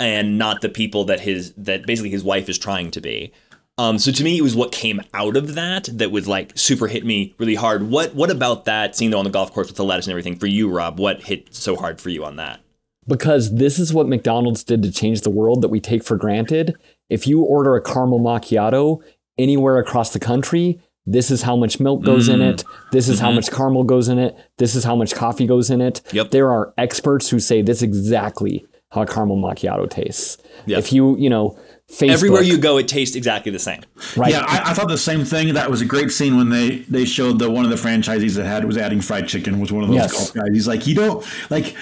and not the people that his, that basically his wife is trying to be. Um, so to me, it was what came out of that that would like super hit me really hard. What, what about that scene though on the golf course with the lettuce and everything for you, Rob? What hit so hard for you on that? Because this is what McDonald's did to change the world that we take for granted. If you order a caramel macchiato anywhere across the country, this is how much milk goes mm. in it. This is mm-hmm. how much caramel goes in it. This is how much coffee goes in it. Yep. There are experts who say this is exactly how a caramel macchiato tastes. Yep. If you, you know, Facebook. Everywhere you go, it tastes exactly the same. Right. Yeah, I, I thought the same thing. That was a great scene when they, they showed that one of the franchisees that had was adding fried chicken was one of those yes. golf guys. He's like, you don't like,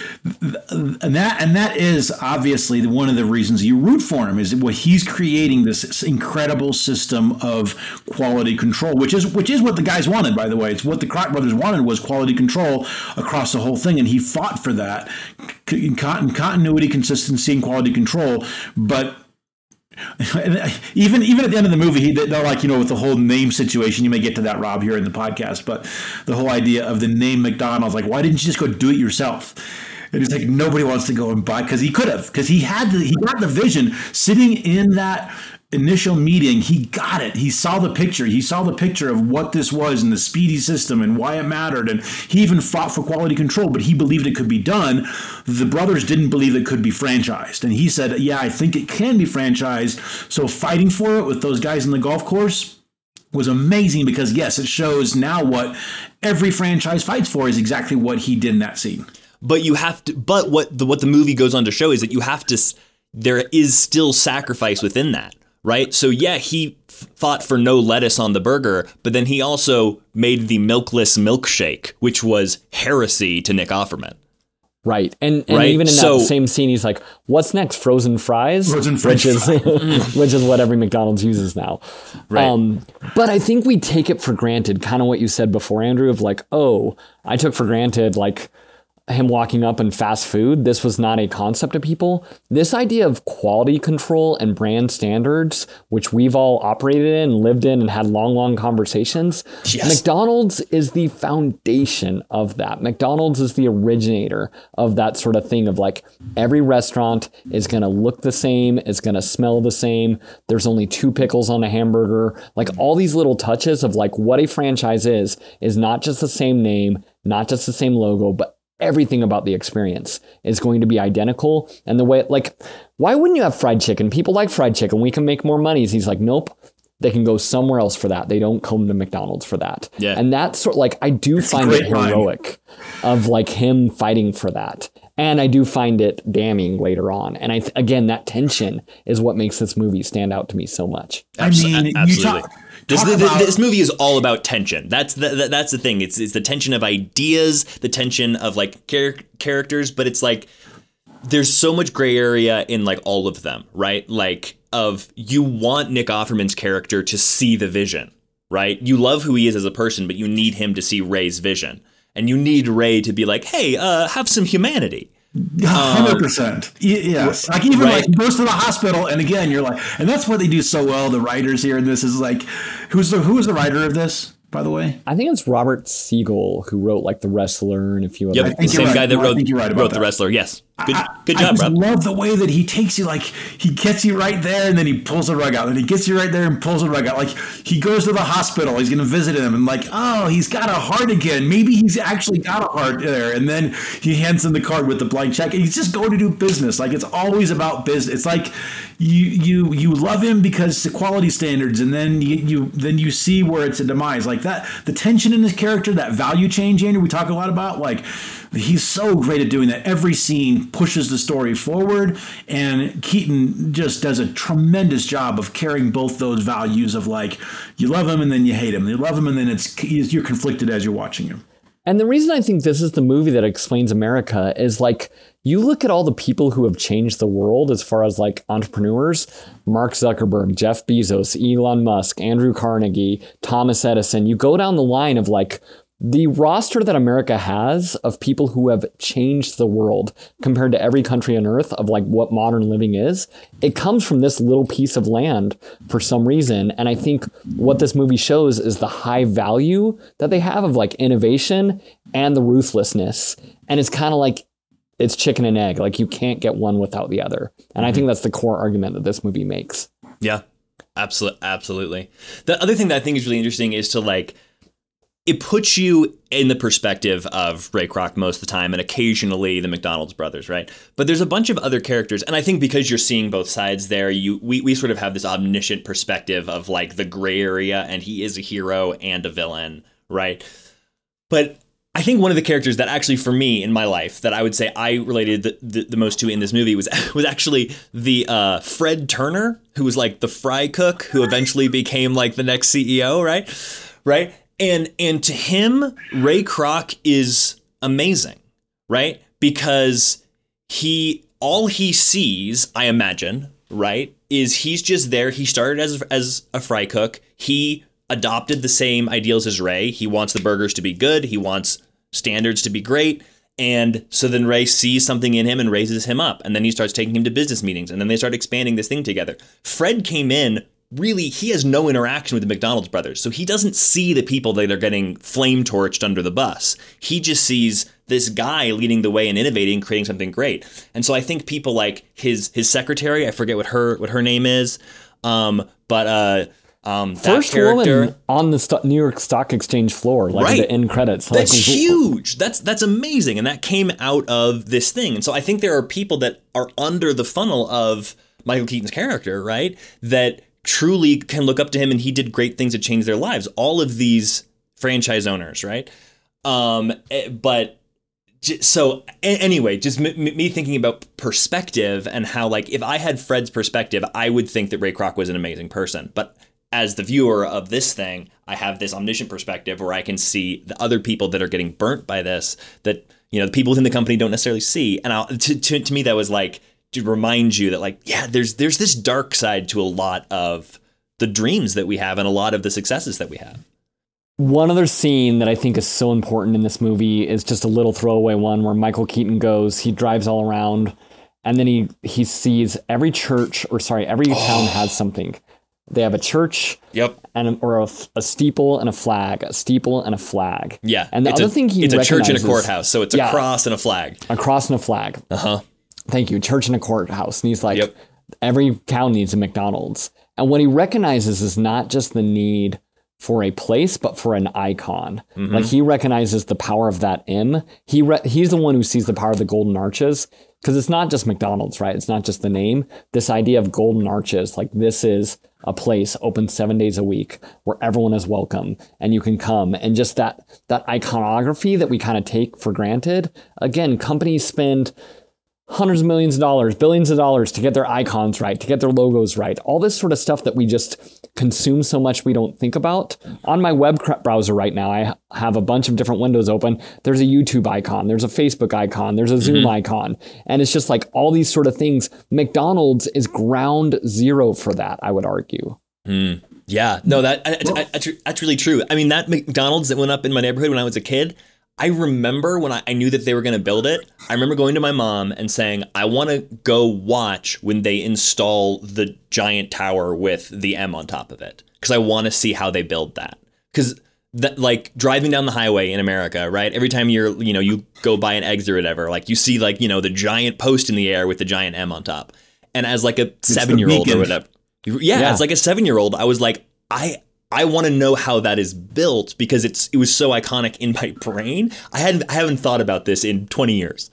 and that and that is obviously one of the reasons you root for him is what he's creating this incredible system of quality control, which is which is what the guys wanted. By the way, it's what the Kroc brothers wanted was quality control across the whole thing, and he fought for that in continuity, consistency, and quality control, but. Even even at the end of the movie, he, they're like, you know, with the whole name situation, you may get to that, Rob, here in the podcast, but the whole idea of the name McDonald's, like, why didn't you just go do it yourself? And he's like, nobody wants to go and buy, because he could have, because he had the, he got the vision sitting in that initial meeting. He got it. He saw the picture. He saw the picture of what this was and the speedy system and why it mattered. And he even fought for quality control, but he believed it could be done. The brothers didn't believe it could be franchised. And he said, yeah, I think it can be franchised. So fighting for it with those guys in the golf course was amazing because, yes, it shows now what every franchise fights for is exactly what he did in that scene. But you have to, but what the, what the movie goes on to show is that you have to, there is still sacrifice within that. Right. So, yeah, he fought for no lettuce on the burger, but then he also made the milkless milkshake, which was heresy to Nick Offerman. Right. And, and right? even in that so, same scene, he's like, what's next? Frozen fries, Frozen which, is, which is what every McDonald's uses now. Right. Um, but I think we take it for granted, kind of what you said before, Andrew, of like, oh, I took for granted, like. Him walking up in fast food. This was not a concept to people. This idea of quality control and brand standards, which we've all operated in, lived in, and had long, long conversations. Yes. McDonald's is the foundation of that. McDonald's is the originator of that sort of thing of like every restaurant is going to look the same. It's going to smell the same. There's only two pickles on a hamburger. Like all these little touches of like what a franchise is, is not just the same name, not just the same logo, but everything about the experience is going to be identical. And the way, like, why wouldn't you have fried chicken? People like fried chicken. We can make more money. He's like, nope, they can go somewhere else for that. They don't come to McDonald's for that. Yeah. And that's sort of like, I do it's find it heroic line. Of like him fighting for that. And I do find it damning later on. And I, th- again, that tension is what makes this movie stand out to me so much. I mean, absolutely. You talk- This, this, this movie is all about tension. That's the, the that's the thing. It's it's the tension of ideas, the tension of like char- characters, but it's like there's so much gray area in like all of them, right? Like of you want Nick Offerman's character to see the vision, right? You love who he is as a person, but you need him to see Ray's vision, and you need Ray to be like, hey, uh, have some humanity. one hundred percent. Um, yes. Like even right. like goes to the hospital, and again, you're like, and that's what they do so well. The writers here in this is like, who's the who is the writer of this, by the way? I think it's Robert Siegel who wrote like The Wrestler and a few other. Yep, the same right. guy that no, wrote, right wrote The Wrestler. Yes. Good, good job, I just Rob. Love the way that he takes you. Like, he gets you right there, and then he pulls the rug out. And he gets you right there and pulls the rug out. Like, he goes to the hospital. He's going to visit him. And like, oh, he's got a heart again. Maybe he's actually got a heart there. And then he hands him the card with the blank check. And he's just going to do business. Like, it's always about business. It's like you you you love him because the quality standards. And then you, you then you see where it's a demise. Like, that the tension in his character, that value change, Andrew, we talk a lot about. Like, he's so great at doing that. Every scene pushes the story forward, and Keaton just does a tremendous job of carrying both those values of, like, you love him and then you hate him. You love him and then it's you're conflicted as you're watching him. And the reason I think this is the movie that explains America is, like, you look at all the people who have changed the world as far as, like, entrepreneurs, Mark Zuckerberg, Jeff Bezos, Elon Musk, Andrew Carnegie, Thomas Edison. You go down the line of, like, the roster that America has of people who have changed the world compared to every country on earth of, like, what modern living is, it comes from this little piece of land for some reason. And I think what this movie shows is the high value that they have of, like, innovation and the ruthlessness. And it's kind of like it's chicken and egg. Like, you can't get one without the other. And I think that's the core argument that this movie makes. Yeah, absolutely. Absolutely. The other thing that I think is really interesting is to, like, it puts you in the perspective of Ray Kroc most of the time and occasionally the McDonald's brothers, right? But there's a bunch of other characters. And I think because you're seeing both sides there, you we, we sort of have this omniscient perspective of, like, the gray area, and he is a hero and a villain, right? But I think one of the characters that actually for me in my life that I would say I related the, the, the most to in this movie was was actually the uh, Fred Turner, who was, like, the fry cook who eventually became, like, the next C E O, right? Right? And and to him, Ray Kroc is amazing, right? Because he all he sees, I imagine, right, is he's just there. He started as as a fry cook. He adopted the same ideals as Ray. He wants the burgers to be good. He wants standards to be great. And so then Ray sees something in him and raises him up. And then he starts taking him to business meetings. And then they start expanding this thing together. Fred came in. Really, he has no interaction with the McDonald's brothers, so he doesn't see the people that are getting flame torched under the bus. He just sees this guy leading the way and innovating, creating something great. And so I think people like his his secretary, I forget what her what her name is, um, but uh, um, that first character woman on the st- New York Stock Exchange floor, like right. The end credits. That's like, huge. That's that's amazing, and that came out of this thing. And so I think there are people that are under the funnel of Michael Keaton's character, right? That truly can look up to him, and he did great things that changed their lives. All of these franchise owners, right? Um, but so anyway, just me thinking about perspective and how, like, if I had Fred's perspective, I would think that Ray Kroc was an amazing person. But as the viewer of this thing, I have this omniscient perspective where I can see the other people that are getting burnt by this, that, you know, the people within the company don't necessarily see. And I'll, to, to, to me, that was like, to remind you that, like, yeah, there's there's this dark side to a lot of the dreams that we have and a lot of the successes that we have. One other scene that I think is so important in this movie is just a little throwaway one where Michael Keaton goes, he drives all around, and then he he sees every church or sorry, every oh. town has something. They have a church, yep, and or a, a steeple and a flag, a steeple and a flag. Yeah, and the other a, thing he it's a church and a courthouse, so it's a yeah, cross and a flag, a cross and a flag. Uh huh. Thank you. Church and a courthouse. And he's like, yep. Every town needs a McDonald's. And what he recognizes is not just the need for a place, but for an icon. Mm-hmm. Like, he recognizes the power of that M. He re- he's the one who sees the power of the golden arches, because it's not just McDonald's, right? It's not just the name. This idea of golden arches, like, this is a place open seven days a week where everyone is welcome and you can come. And just that that iconography that we kind of take for granted. Again, companies spend hundreds of millions of dollars, billions of dollars to get their icons right, to get their logos right, all this sort of stuff that we just consume so much we don't think about. On my web browser right now, I have a bunch of different windows open. There's a YouTube icon, there's a Facebook icon, there's a Zoom mm-hmm. icon. And it's just like all these sort of things. McDonald's is ground zero for that, I would argue. Mm. Yeah, no, that I, I, I, that's really true. I mean, that McDonald's that went up in my neighborhood when I was a kid, I remember when I, I knew that they were going to build it, I remember going to my mom and saying, I want to go watch when they install the giant tower with the M on top of it, because I want to see how they build that. Because that, like, driving down the highway in America, right? Every time you're, you know, you go buy an eggs or whatever, like, you see, like, you know, the giant post in the air with the giant M on top. And as, like, a seven-year-old or whatever. Yeah, yeah, as, like, a seven-year-old, I was like, I... I want to know how that is built because it's it was so iconic in my brain. I hadn't I haven't thought about this in twenty years.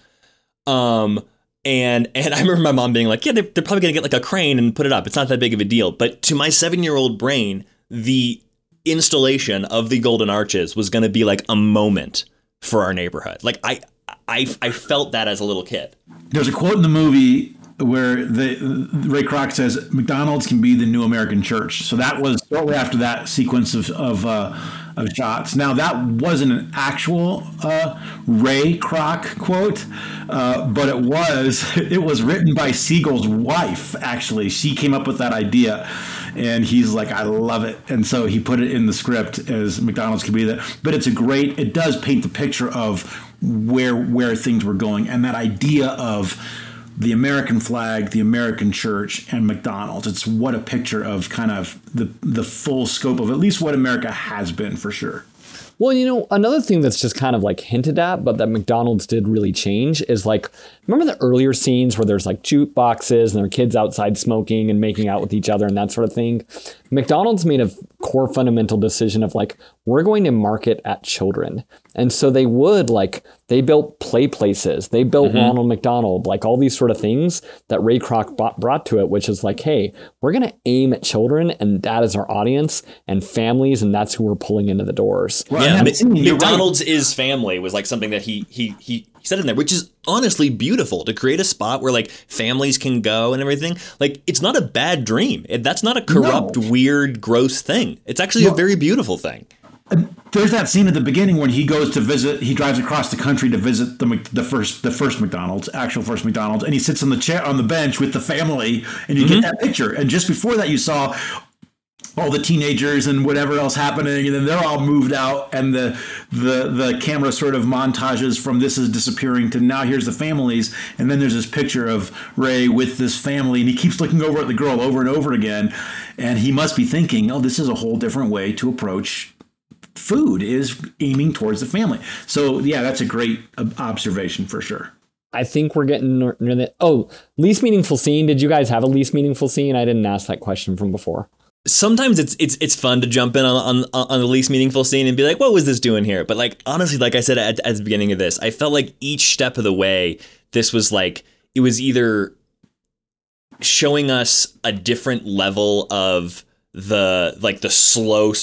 Um, and and I remember my mom being like, yeah, they're, they're probably going to get like a crane and put it up. It's not that big of a deal. But to my seven-year-old brain, the installation of the Golden Arches was going to be like a moment for our neighborhood. Like I, I, I felt that as a little kid. There's a quote in the movie where the Ray Kroc says McDonald's can be the new American church. So that was shortly after that sequence of of, uh, of shots. Now that wasn't an actual uh, Ray Kroc quote, uh, but it was it was written by Siegel's wife. Actually, she came up with that idea, and he's like, "I love it," and so he put it in the script as McDonald's can be that. But it's a great. It does paint the picture of where where things were going, and that idea of the American flag, the American church, and McDonald's. It's what a picture of kind of the the full scope of at least what America has been for sure. Well, you know, another thing that's just kind of like hinted at, but that McDonald's did really change is like, remember the earlier scenes where there's like jukeboxes and there are kids outside smoking and making out with each other and that sort of thing? McDonald's made a core fundamental decision of like, we're going to market at children. And so they would like, they built play places. They built mm-hmm. Ronald McDonald, like all these sort of things that Ray Kroc bought, brought to it, which is like, hey, we're going to aim at children and that is our audience and families. And that's who we're pulling into the doors. Well, yeah, M- McDonald's right. is family was like something that he, he, he, he said in there, which is honestly beautiful to create a spot where like families can go and everything. Like it's not a bad dream. That's not a corrupt, no. weird, gross thing. It's actually well, a very beautiful thing. There's that scene at the beginning when he goes to visit, he drives across the country to visit the the first the first McDonald's, actual first McDonald's, and he sits on the chair on the bench with the family, and you mm-hmm. get that picture. And just before that, you saw all the teenagers and whatever else happening, and then they're all moved out, and the the the camera sort of montages from this is disappearing to now here's the families, and then there's this picture of Ray with this family, and he keeps looking over at the girl over and over again, and he must be thinking, oh, this is a whole different way to approach food is aiming towards the family. So, yeah, that's a great observation for sure. I think we're getting near the oh, least meaningful scene. Did you guys have a least meaningful scene? I didn't ask that question from before. Sometimes it's it's it's fun to jump in on, on on the least meaningful scene and be like, what was this doing here? But like, honestly, like I said at, at the beginning of this, I felt like each step of the way, this was like it was either showing us a different level of the like the slow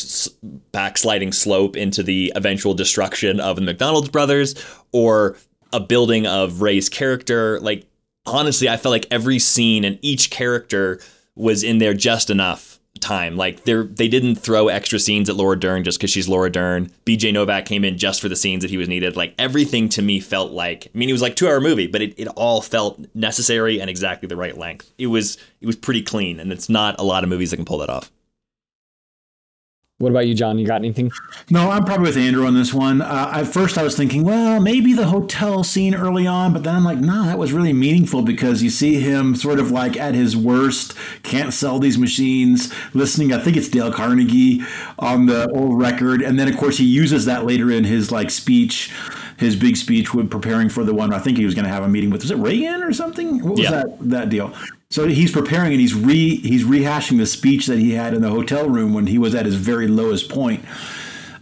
backsliding slope into the eventual destruction of the McDonald's brothers or a building of Ray's character. Like, honestly, I felt like every scene and each character was in there just enough time. Like they they didn't throw extra scenes at Laura Dern just because she's Laura Dern. B J Novak came in just for the scenes that he was needed. Like everything to me felt like, I mean, it was like a two hour movie, but it, it all felt necessary and exactly the right length. It was it was pretty clean. And it's not a lot of movies that can pull that off. What about you, John? You got anything? No, I'm probably with Andrew on this one. Uh, at first, I was thinking, well, maybe the hotel scene early on, but then I'm like, nah, that was really meaningful because you see him sort of like at his worst, can't sell these machines, listening, I think it's Dale Carnegie on the old record. And then, of course, he uses that later in his like speech, his big speech when preparing for the one, I think he was going to have a meeting with, was it Reagan or something? What was yeah. that, that deal? So he's preparing and he's re he's rehashing the speech that he had in the hotel room when he was at his very lowest point.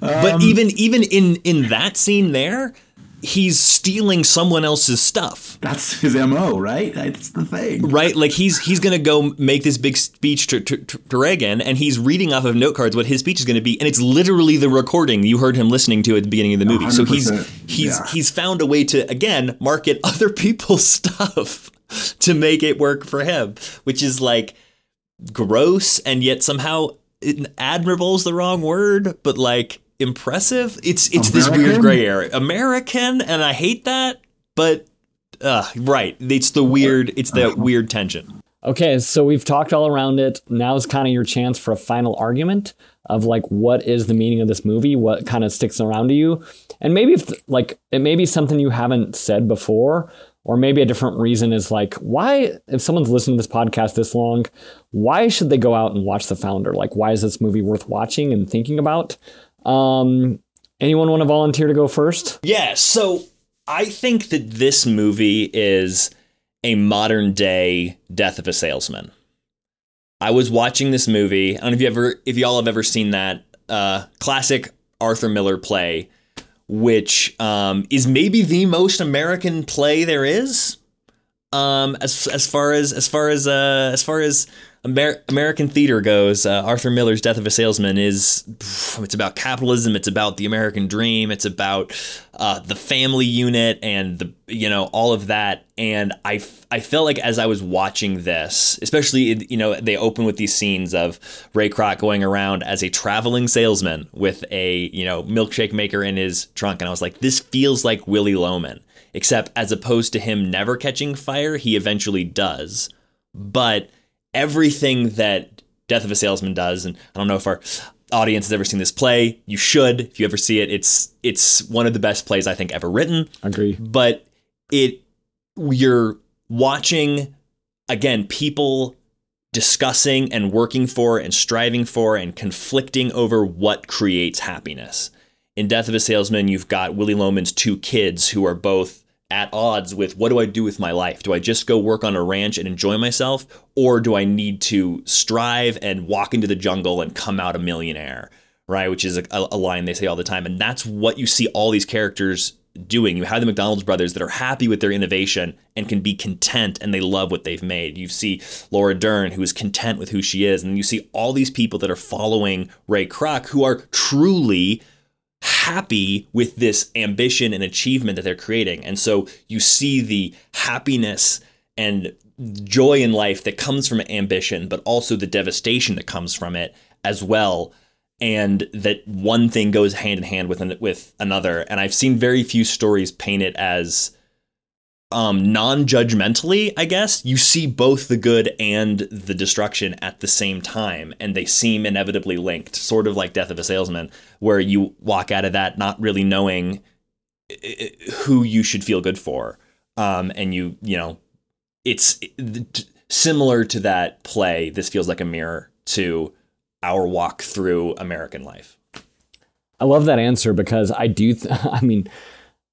Um, but even even in, in that scene there, he's stealing someone else's stuff. That's his M O, right? That's the thing. Right? Like he's he's going to go make this big speech to, to, to Reagan and he's reading off of note cards what his speech is going to be. And it's literally the recording you heard him listening to at the beginning of the movie. one hundred percent, so he's he's yeah. he's found a way to, again, market other people's stuff to make it work for him, which is like gross and yet somehow admirable is the wrong word, but like impressive. It's it's American? This weird gray area. American, and I hate that, but uh, right. It's the weird. It's that weird tension. Okay, so we've talked all around it. Now's kind of your chance for a final argument of like, what is the meaning of this movie? What kind of sticks around to you? And maybe if like it may be something you haven't said before. Or maybe a different reason is like, why, if someone's listened to this podcast this long, why should they go out and watch The Founder? Like, why is this movie worth watching and thinking about? Um, anyone want to volunteer to go first? Yeah, so I think that this movie is a modern day Death of a Salesman. I was watching this movie. I don't know if you ever, if y'all have ever seen that uh, classic Arthur Miller play, which um, is maybe the most American play there is. Um, as as far as as far as uh, as far as Amer- American theater goes, uh, Arthur Miller's Death of a Salesman is, it's about capitalism. It's about the American dream. It's about uh, the family unit and the, you know, all of that. And I, I felt like as I was watching this, especially, you know, they open with these scenes of Ray Kroc going around as a traveling salesman with a, you know, milkshake maker in his trunk. And I was like, this feels like Willy Loman. Except as opposed to him never catching fire, he eventually does. But everything that Death of a Salesman does, and I don't know if our audience has ever seen this play, you should. If you ever see it, it's it's one of the best plays I think ever written. Agree. But it, you're watching, again, people discussing and working for and striving for and conflicting over what creates happiness. In Death of a Salesman, you've got Willy Loman's two kids who are both at odds with, what do I do with my life? Do I just go work on a ranch and enjoy myself? Or do I need to strive and walk into the jungle and come out a millionaire, right? Which is a, a line they say all the time. And that's what you see all these characters doing. You have the McDonald's brothers that are happy with their innovation and can be content, and they love what they've made. You see Laura Dern, who is content with who she is. And you see all these people that are following Ray Kroc, who are truly happy with this ambition and achievement that they're creating. And so you see the happiness and joy in life that comes from ambition, but also the devastation that comes from it as well. And that one thing goes hand in hand with, an, with another. And I've seen very few stories paint it as um, non-judgmentally, I guess. You see both the good and the destruction at the same time, and they seem inevitably linked, sort of like Death of a Salesman, where you walk out of that not really knowing who you should feel good for. Um, and you, you know, it's similar to that play. This feels like a mirror to our walk through American life. I love that answer, because I do, th- I mean,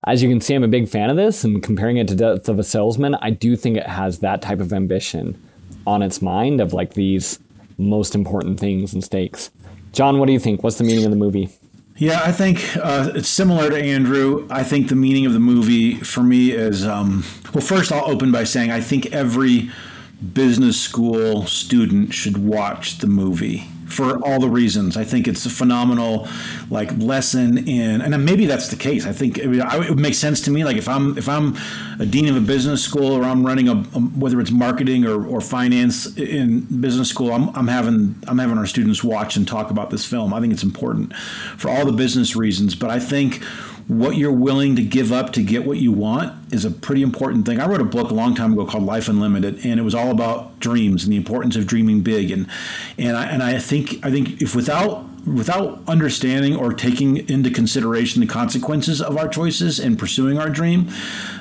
as you can see, I'm a big fan of this, and comparing it to Death of a Salesman, I do think it has that type of ambition on its mind of like these most important things and stakes. John, what do you think? What's the meaning of the movie? Yeah, I think uh, it's similar to Andrew. I think the meaning of the movie for me is, um, well, first I'll open by saying I think every business school student should watch the movie for all the reasons. I think it's a phenomenal like lesson in, and maybe that's the case. I think I mean, I, it would make sense to me. Like if I'm if I'm a dean of a business school, or I'm running a, a whether it's marketing or, or finance in business school, I'm I'm having I'm having our students watch and talk about this film. I think it's important for all the business reasons. But I think what you're willing to give up to get what you want is a pretty important thing. I wrote a book a long time ago called Life Unlimited, and it was all about dreams and the importance of dreaming big. And and I and I think I think if without without understanding or taking into consideration the consequences of our choices and pursuing our dream,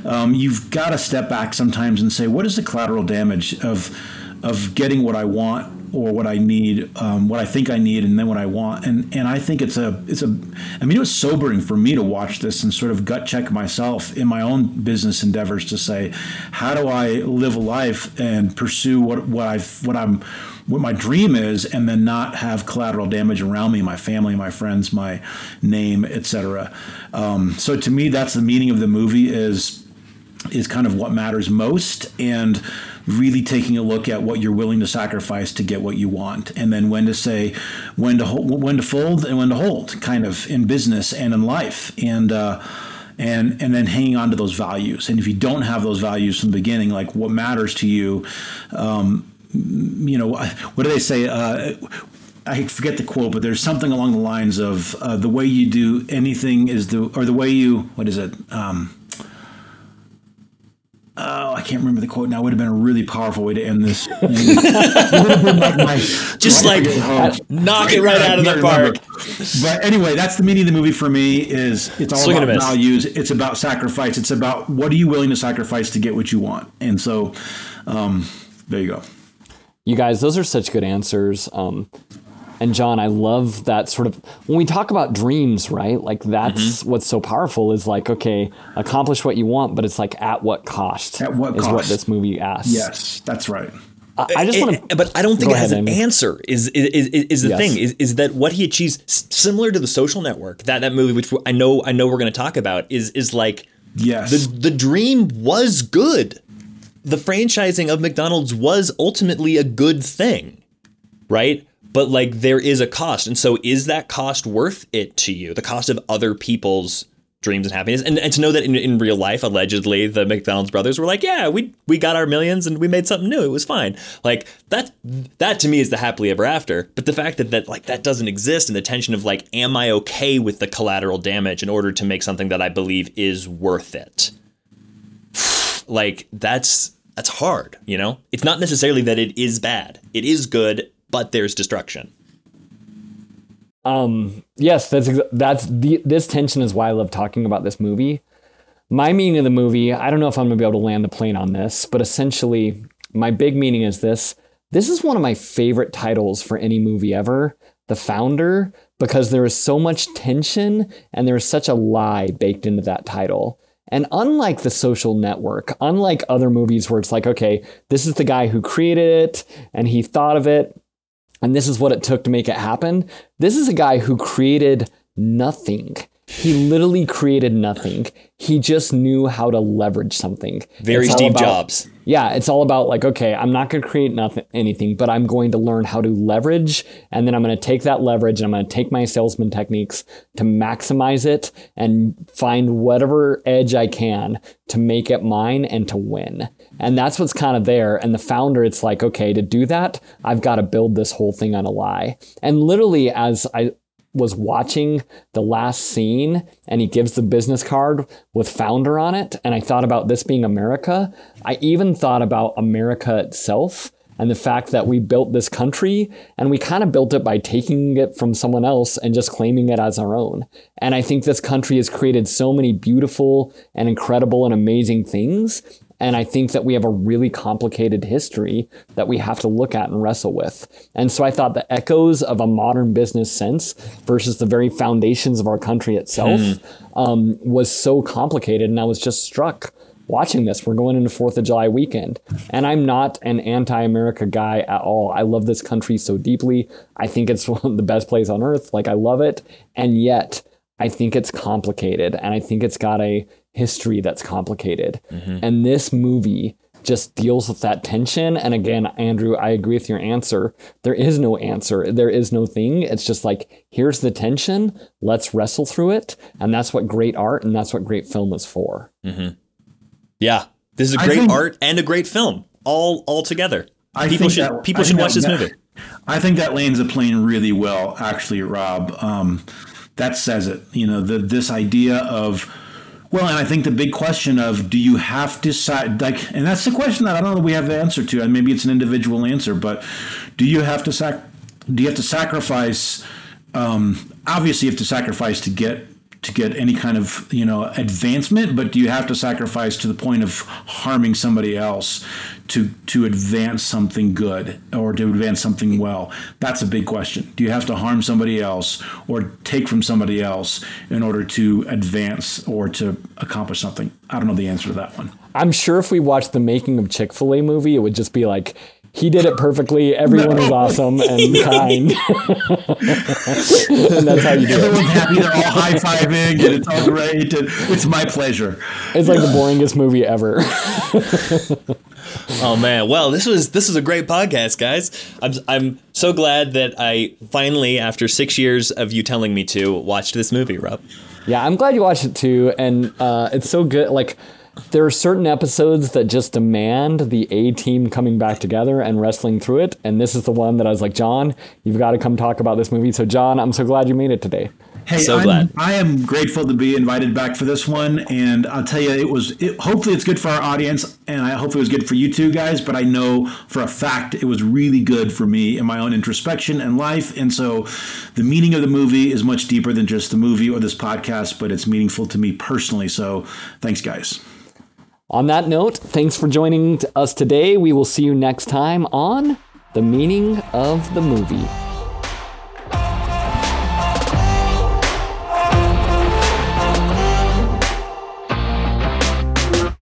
um, you've got to step back sometimes and say, what is the collateral damage of of getting what I want? Or what I need, um, what I think I need, and then what I want, and and I think it's a it's a, I mean, it was sobering for me to watch this and sort of gut check myself in my own business endeavors to say, how do I live a life and pursue what what I what I'm what my dream is, and then not have collateral damage around me, my family, my friends, my name, et cetera. Um, so to me, that's the meaning of the movie, is is kind of what matters most, and really taking a look at what you're willing to sacrifice to get what you want, and then when to say, when to hold, when to fold, and when to hold, kind of in business and in life, and uh, and and then hanging on to those values. And if you don't have those values from the beginning, like what matters to you, um, you know, what do they say? Uh, I forget the quote, but there's something along the lines of uh, the way you do anything is the, or the way you, what is it? Um, Oh, I can't remember the quote now. It would have been a really powerful way to end this. It would have been like my, just like knock it right out of the park. But anyway, that's the meaning of the movie for me, is it's all about values. It's about sacrifice. It's about what are you willing to sacrifice to get what you want. And so um, there you go. You guys, those are such good answers. Um, And John, I love that sort of, when we talk about dreams, right? Like that's mm-hmm. what's so powerful is like, okay, accomplish what you want, but it's like at what cost? At what is cost? What this movie asks. Yes, that's right. I, I just want to, but I don't think it has ahead, an Amy. Answer. Is is is, is the yes. thing? Is is that what he achieves? Similar to The Social Network, that that movie, which I know I know we're going to talk about, is is like yes, the the dream was good. The franchising of McDonald's was ultimately a good thing, right? But like there is a cost, and so is that cost worth it to you? The cost of other people's dreams and happiness, and, and to know that in, in real life, allegedly, the McDonald's brothers were like, yeah, we we got our millions and we made something new. It was fine. Like that, that to me is the happily ever after. But the fact that that like that doesn't exist, and the tension of like, am I okay with the collateral damage in order to make something that I believe is worth it? Like that's that's hard. You know, it's not necessarily that it is bad. It is good, but there's destruction. Um, yes, that's, exa- that's the, this tension is why I love talking about this movie. My meaning of the movie, I don't know if I'm gonna be able to land the plane on this, but essentially my big meaning is this, this is one of my favorite titles for any movie ever, The Founder, because there is so much tension and there is such a lie baked into that title. And unlike The Social Network, unlike other movies where it's like, okay, this is the guy who created it and he thought of it, and this is what it took to make it happen. This is a guy who created nothing. He literally created nothing. He just knew how to leverage something. Very Steve about, Jobs. Yeah, it's all about like, okay, I'm not going to create nothing, anything, but I'm going to learn how to leverage. And then I'm going to take that leverage and I'm going to take my salesman techniques to maximize it and find whatever edge I can to make it mine and to win. And that's what's kind of there. And The Founder, it's like, okay, to do that, I've got to build this whole thing on a lie. And literally as I was watching the last scene and he gives the business card with Founder on it, and I thought about this being America. I even thought about America itself and the fact that we built this country and we kind of built it by taking it from someone else and just claiming it as our own. And I think this country has created so many beautiful and incredible and amazing things. And I think that we have a really complicated history that we have to look at and wrestle with. And so I thought the echoes of a modern business sense versus the very foundations of our country itself mm. um, was so complicated. And I was just struck watching this. We're going into fourth of July weekend. And I'm not an anti-America guy at all. I love this country so deeply. I think it's one of the best places on earth. Like I love it. And yet I think it's complicated. And I think it's got a history that's complicated. Mm-hmm. And this movie just deals with that tension. And again, Andrew, I agree with your answer. There is no answer. There is no thing. It's just like, here's the tension. Let's wrestle through it. And that's what great art and that's what great film is for. Mm-hmm. Yeah. This is a great think, art and a great film all, all together. I people should, that, people I should watch that, this movie. I think that lands the plane really well, actually, Rob. Um, that says it, you know, the, this idea of, well, and I think the big question of do you have to side like, and that's the question that I don't know that we have the answer to, and maybe it's an individual answer, but do you have to sac, do you have to sacrifice? Um, obviously, you have to sacrifice to get to get any kind of you know advancement, but do you have to sacrifice to the point of harming somebody else to to advance something good or to advance something well? That's a big question. Do you have to harm somebody else or take from somebody else in order to advance or to accomplish something? I don't know the answer to that one. I'm sure if we watched the making of Chick-fil-A movie, it would just be like, he did it perfectly. Everyone is awesome and kind. And that's how you do it. Everyone's happy. They're all high-fiving and it's all great. And it's my pleasure. It's like the boringest movie ever. Oh man. Well, this was, this was a great podcast, guys. I'm, I'm so glad that I finally, after six years of you telling me to, watched this movie, Rob. Yeah. I'm glad you watched it too. And, uh, it's so good. Like, there are certain episodes that just demand the A-team coming back together and wrestling through it. And this is the one that I was like, John, you've got to come talk about this movie. So, John, I'm so glad you made it today. Hey, so I'm, glad. I am grateful to be invited back for this one. And I'll tell you, it was it, hopefully it's good for our audience. And I hope it was good for you two guys. But I know for a fact it was really good for me in my own introspection and life. And so the meaning of the movie is much deeper than just the movie or this podcast, but it's meaningful to me personally. So thanks, guys. On that note, thanks for joining us today. We will see you next time on The Meaning of the Movie.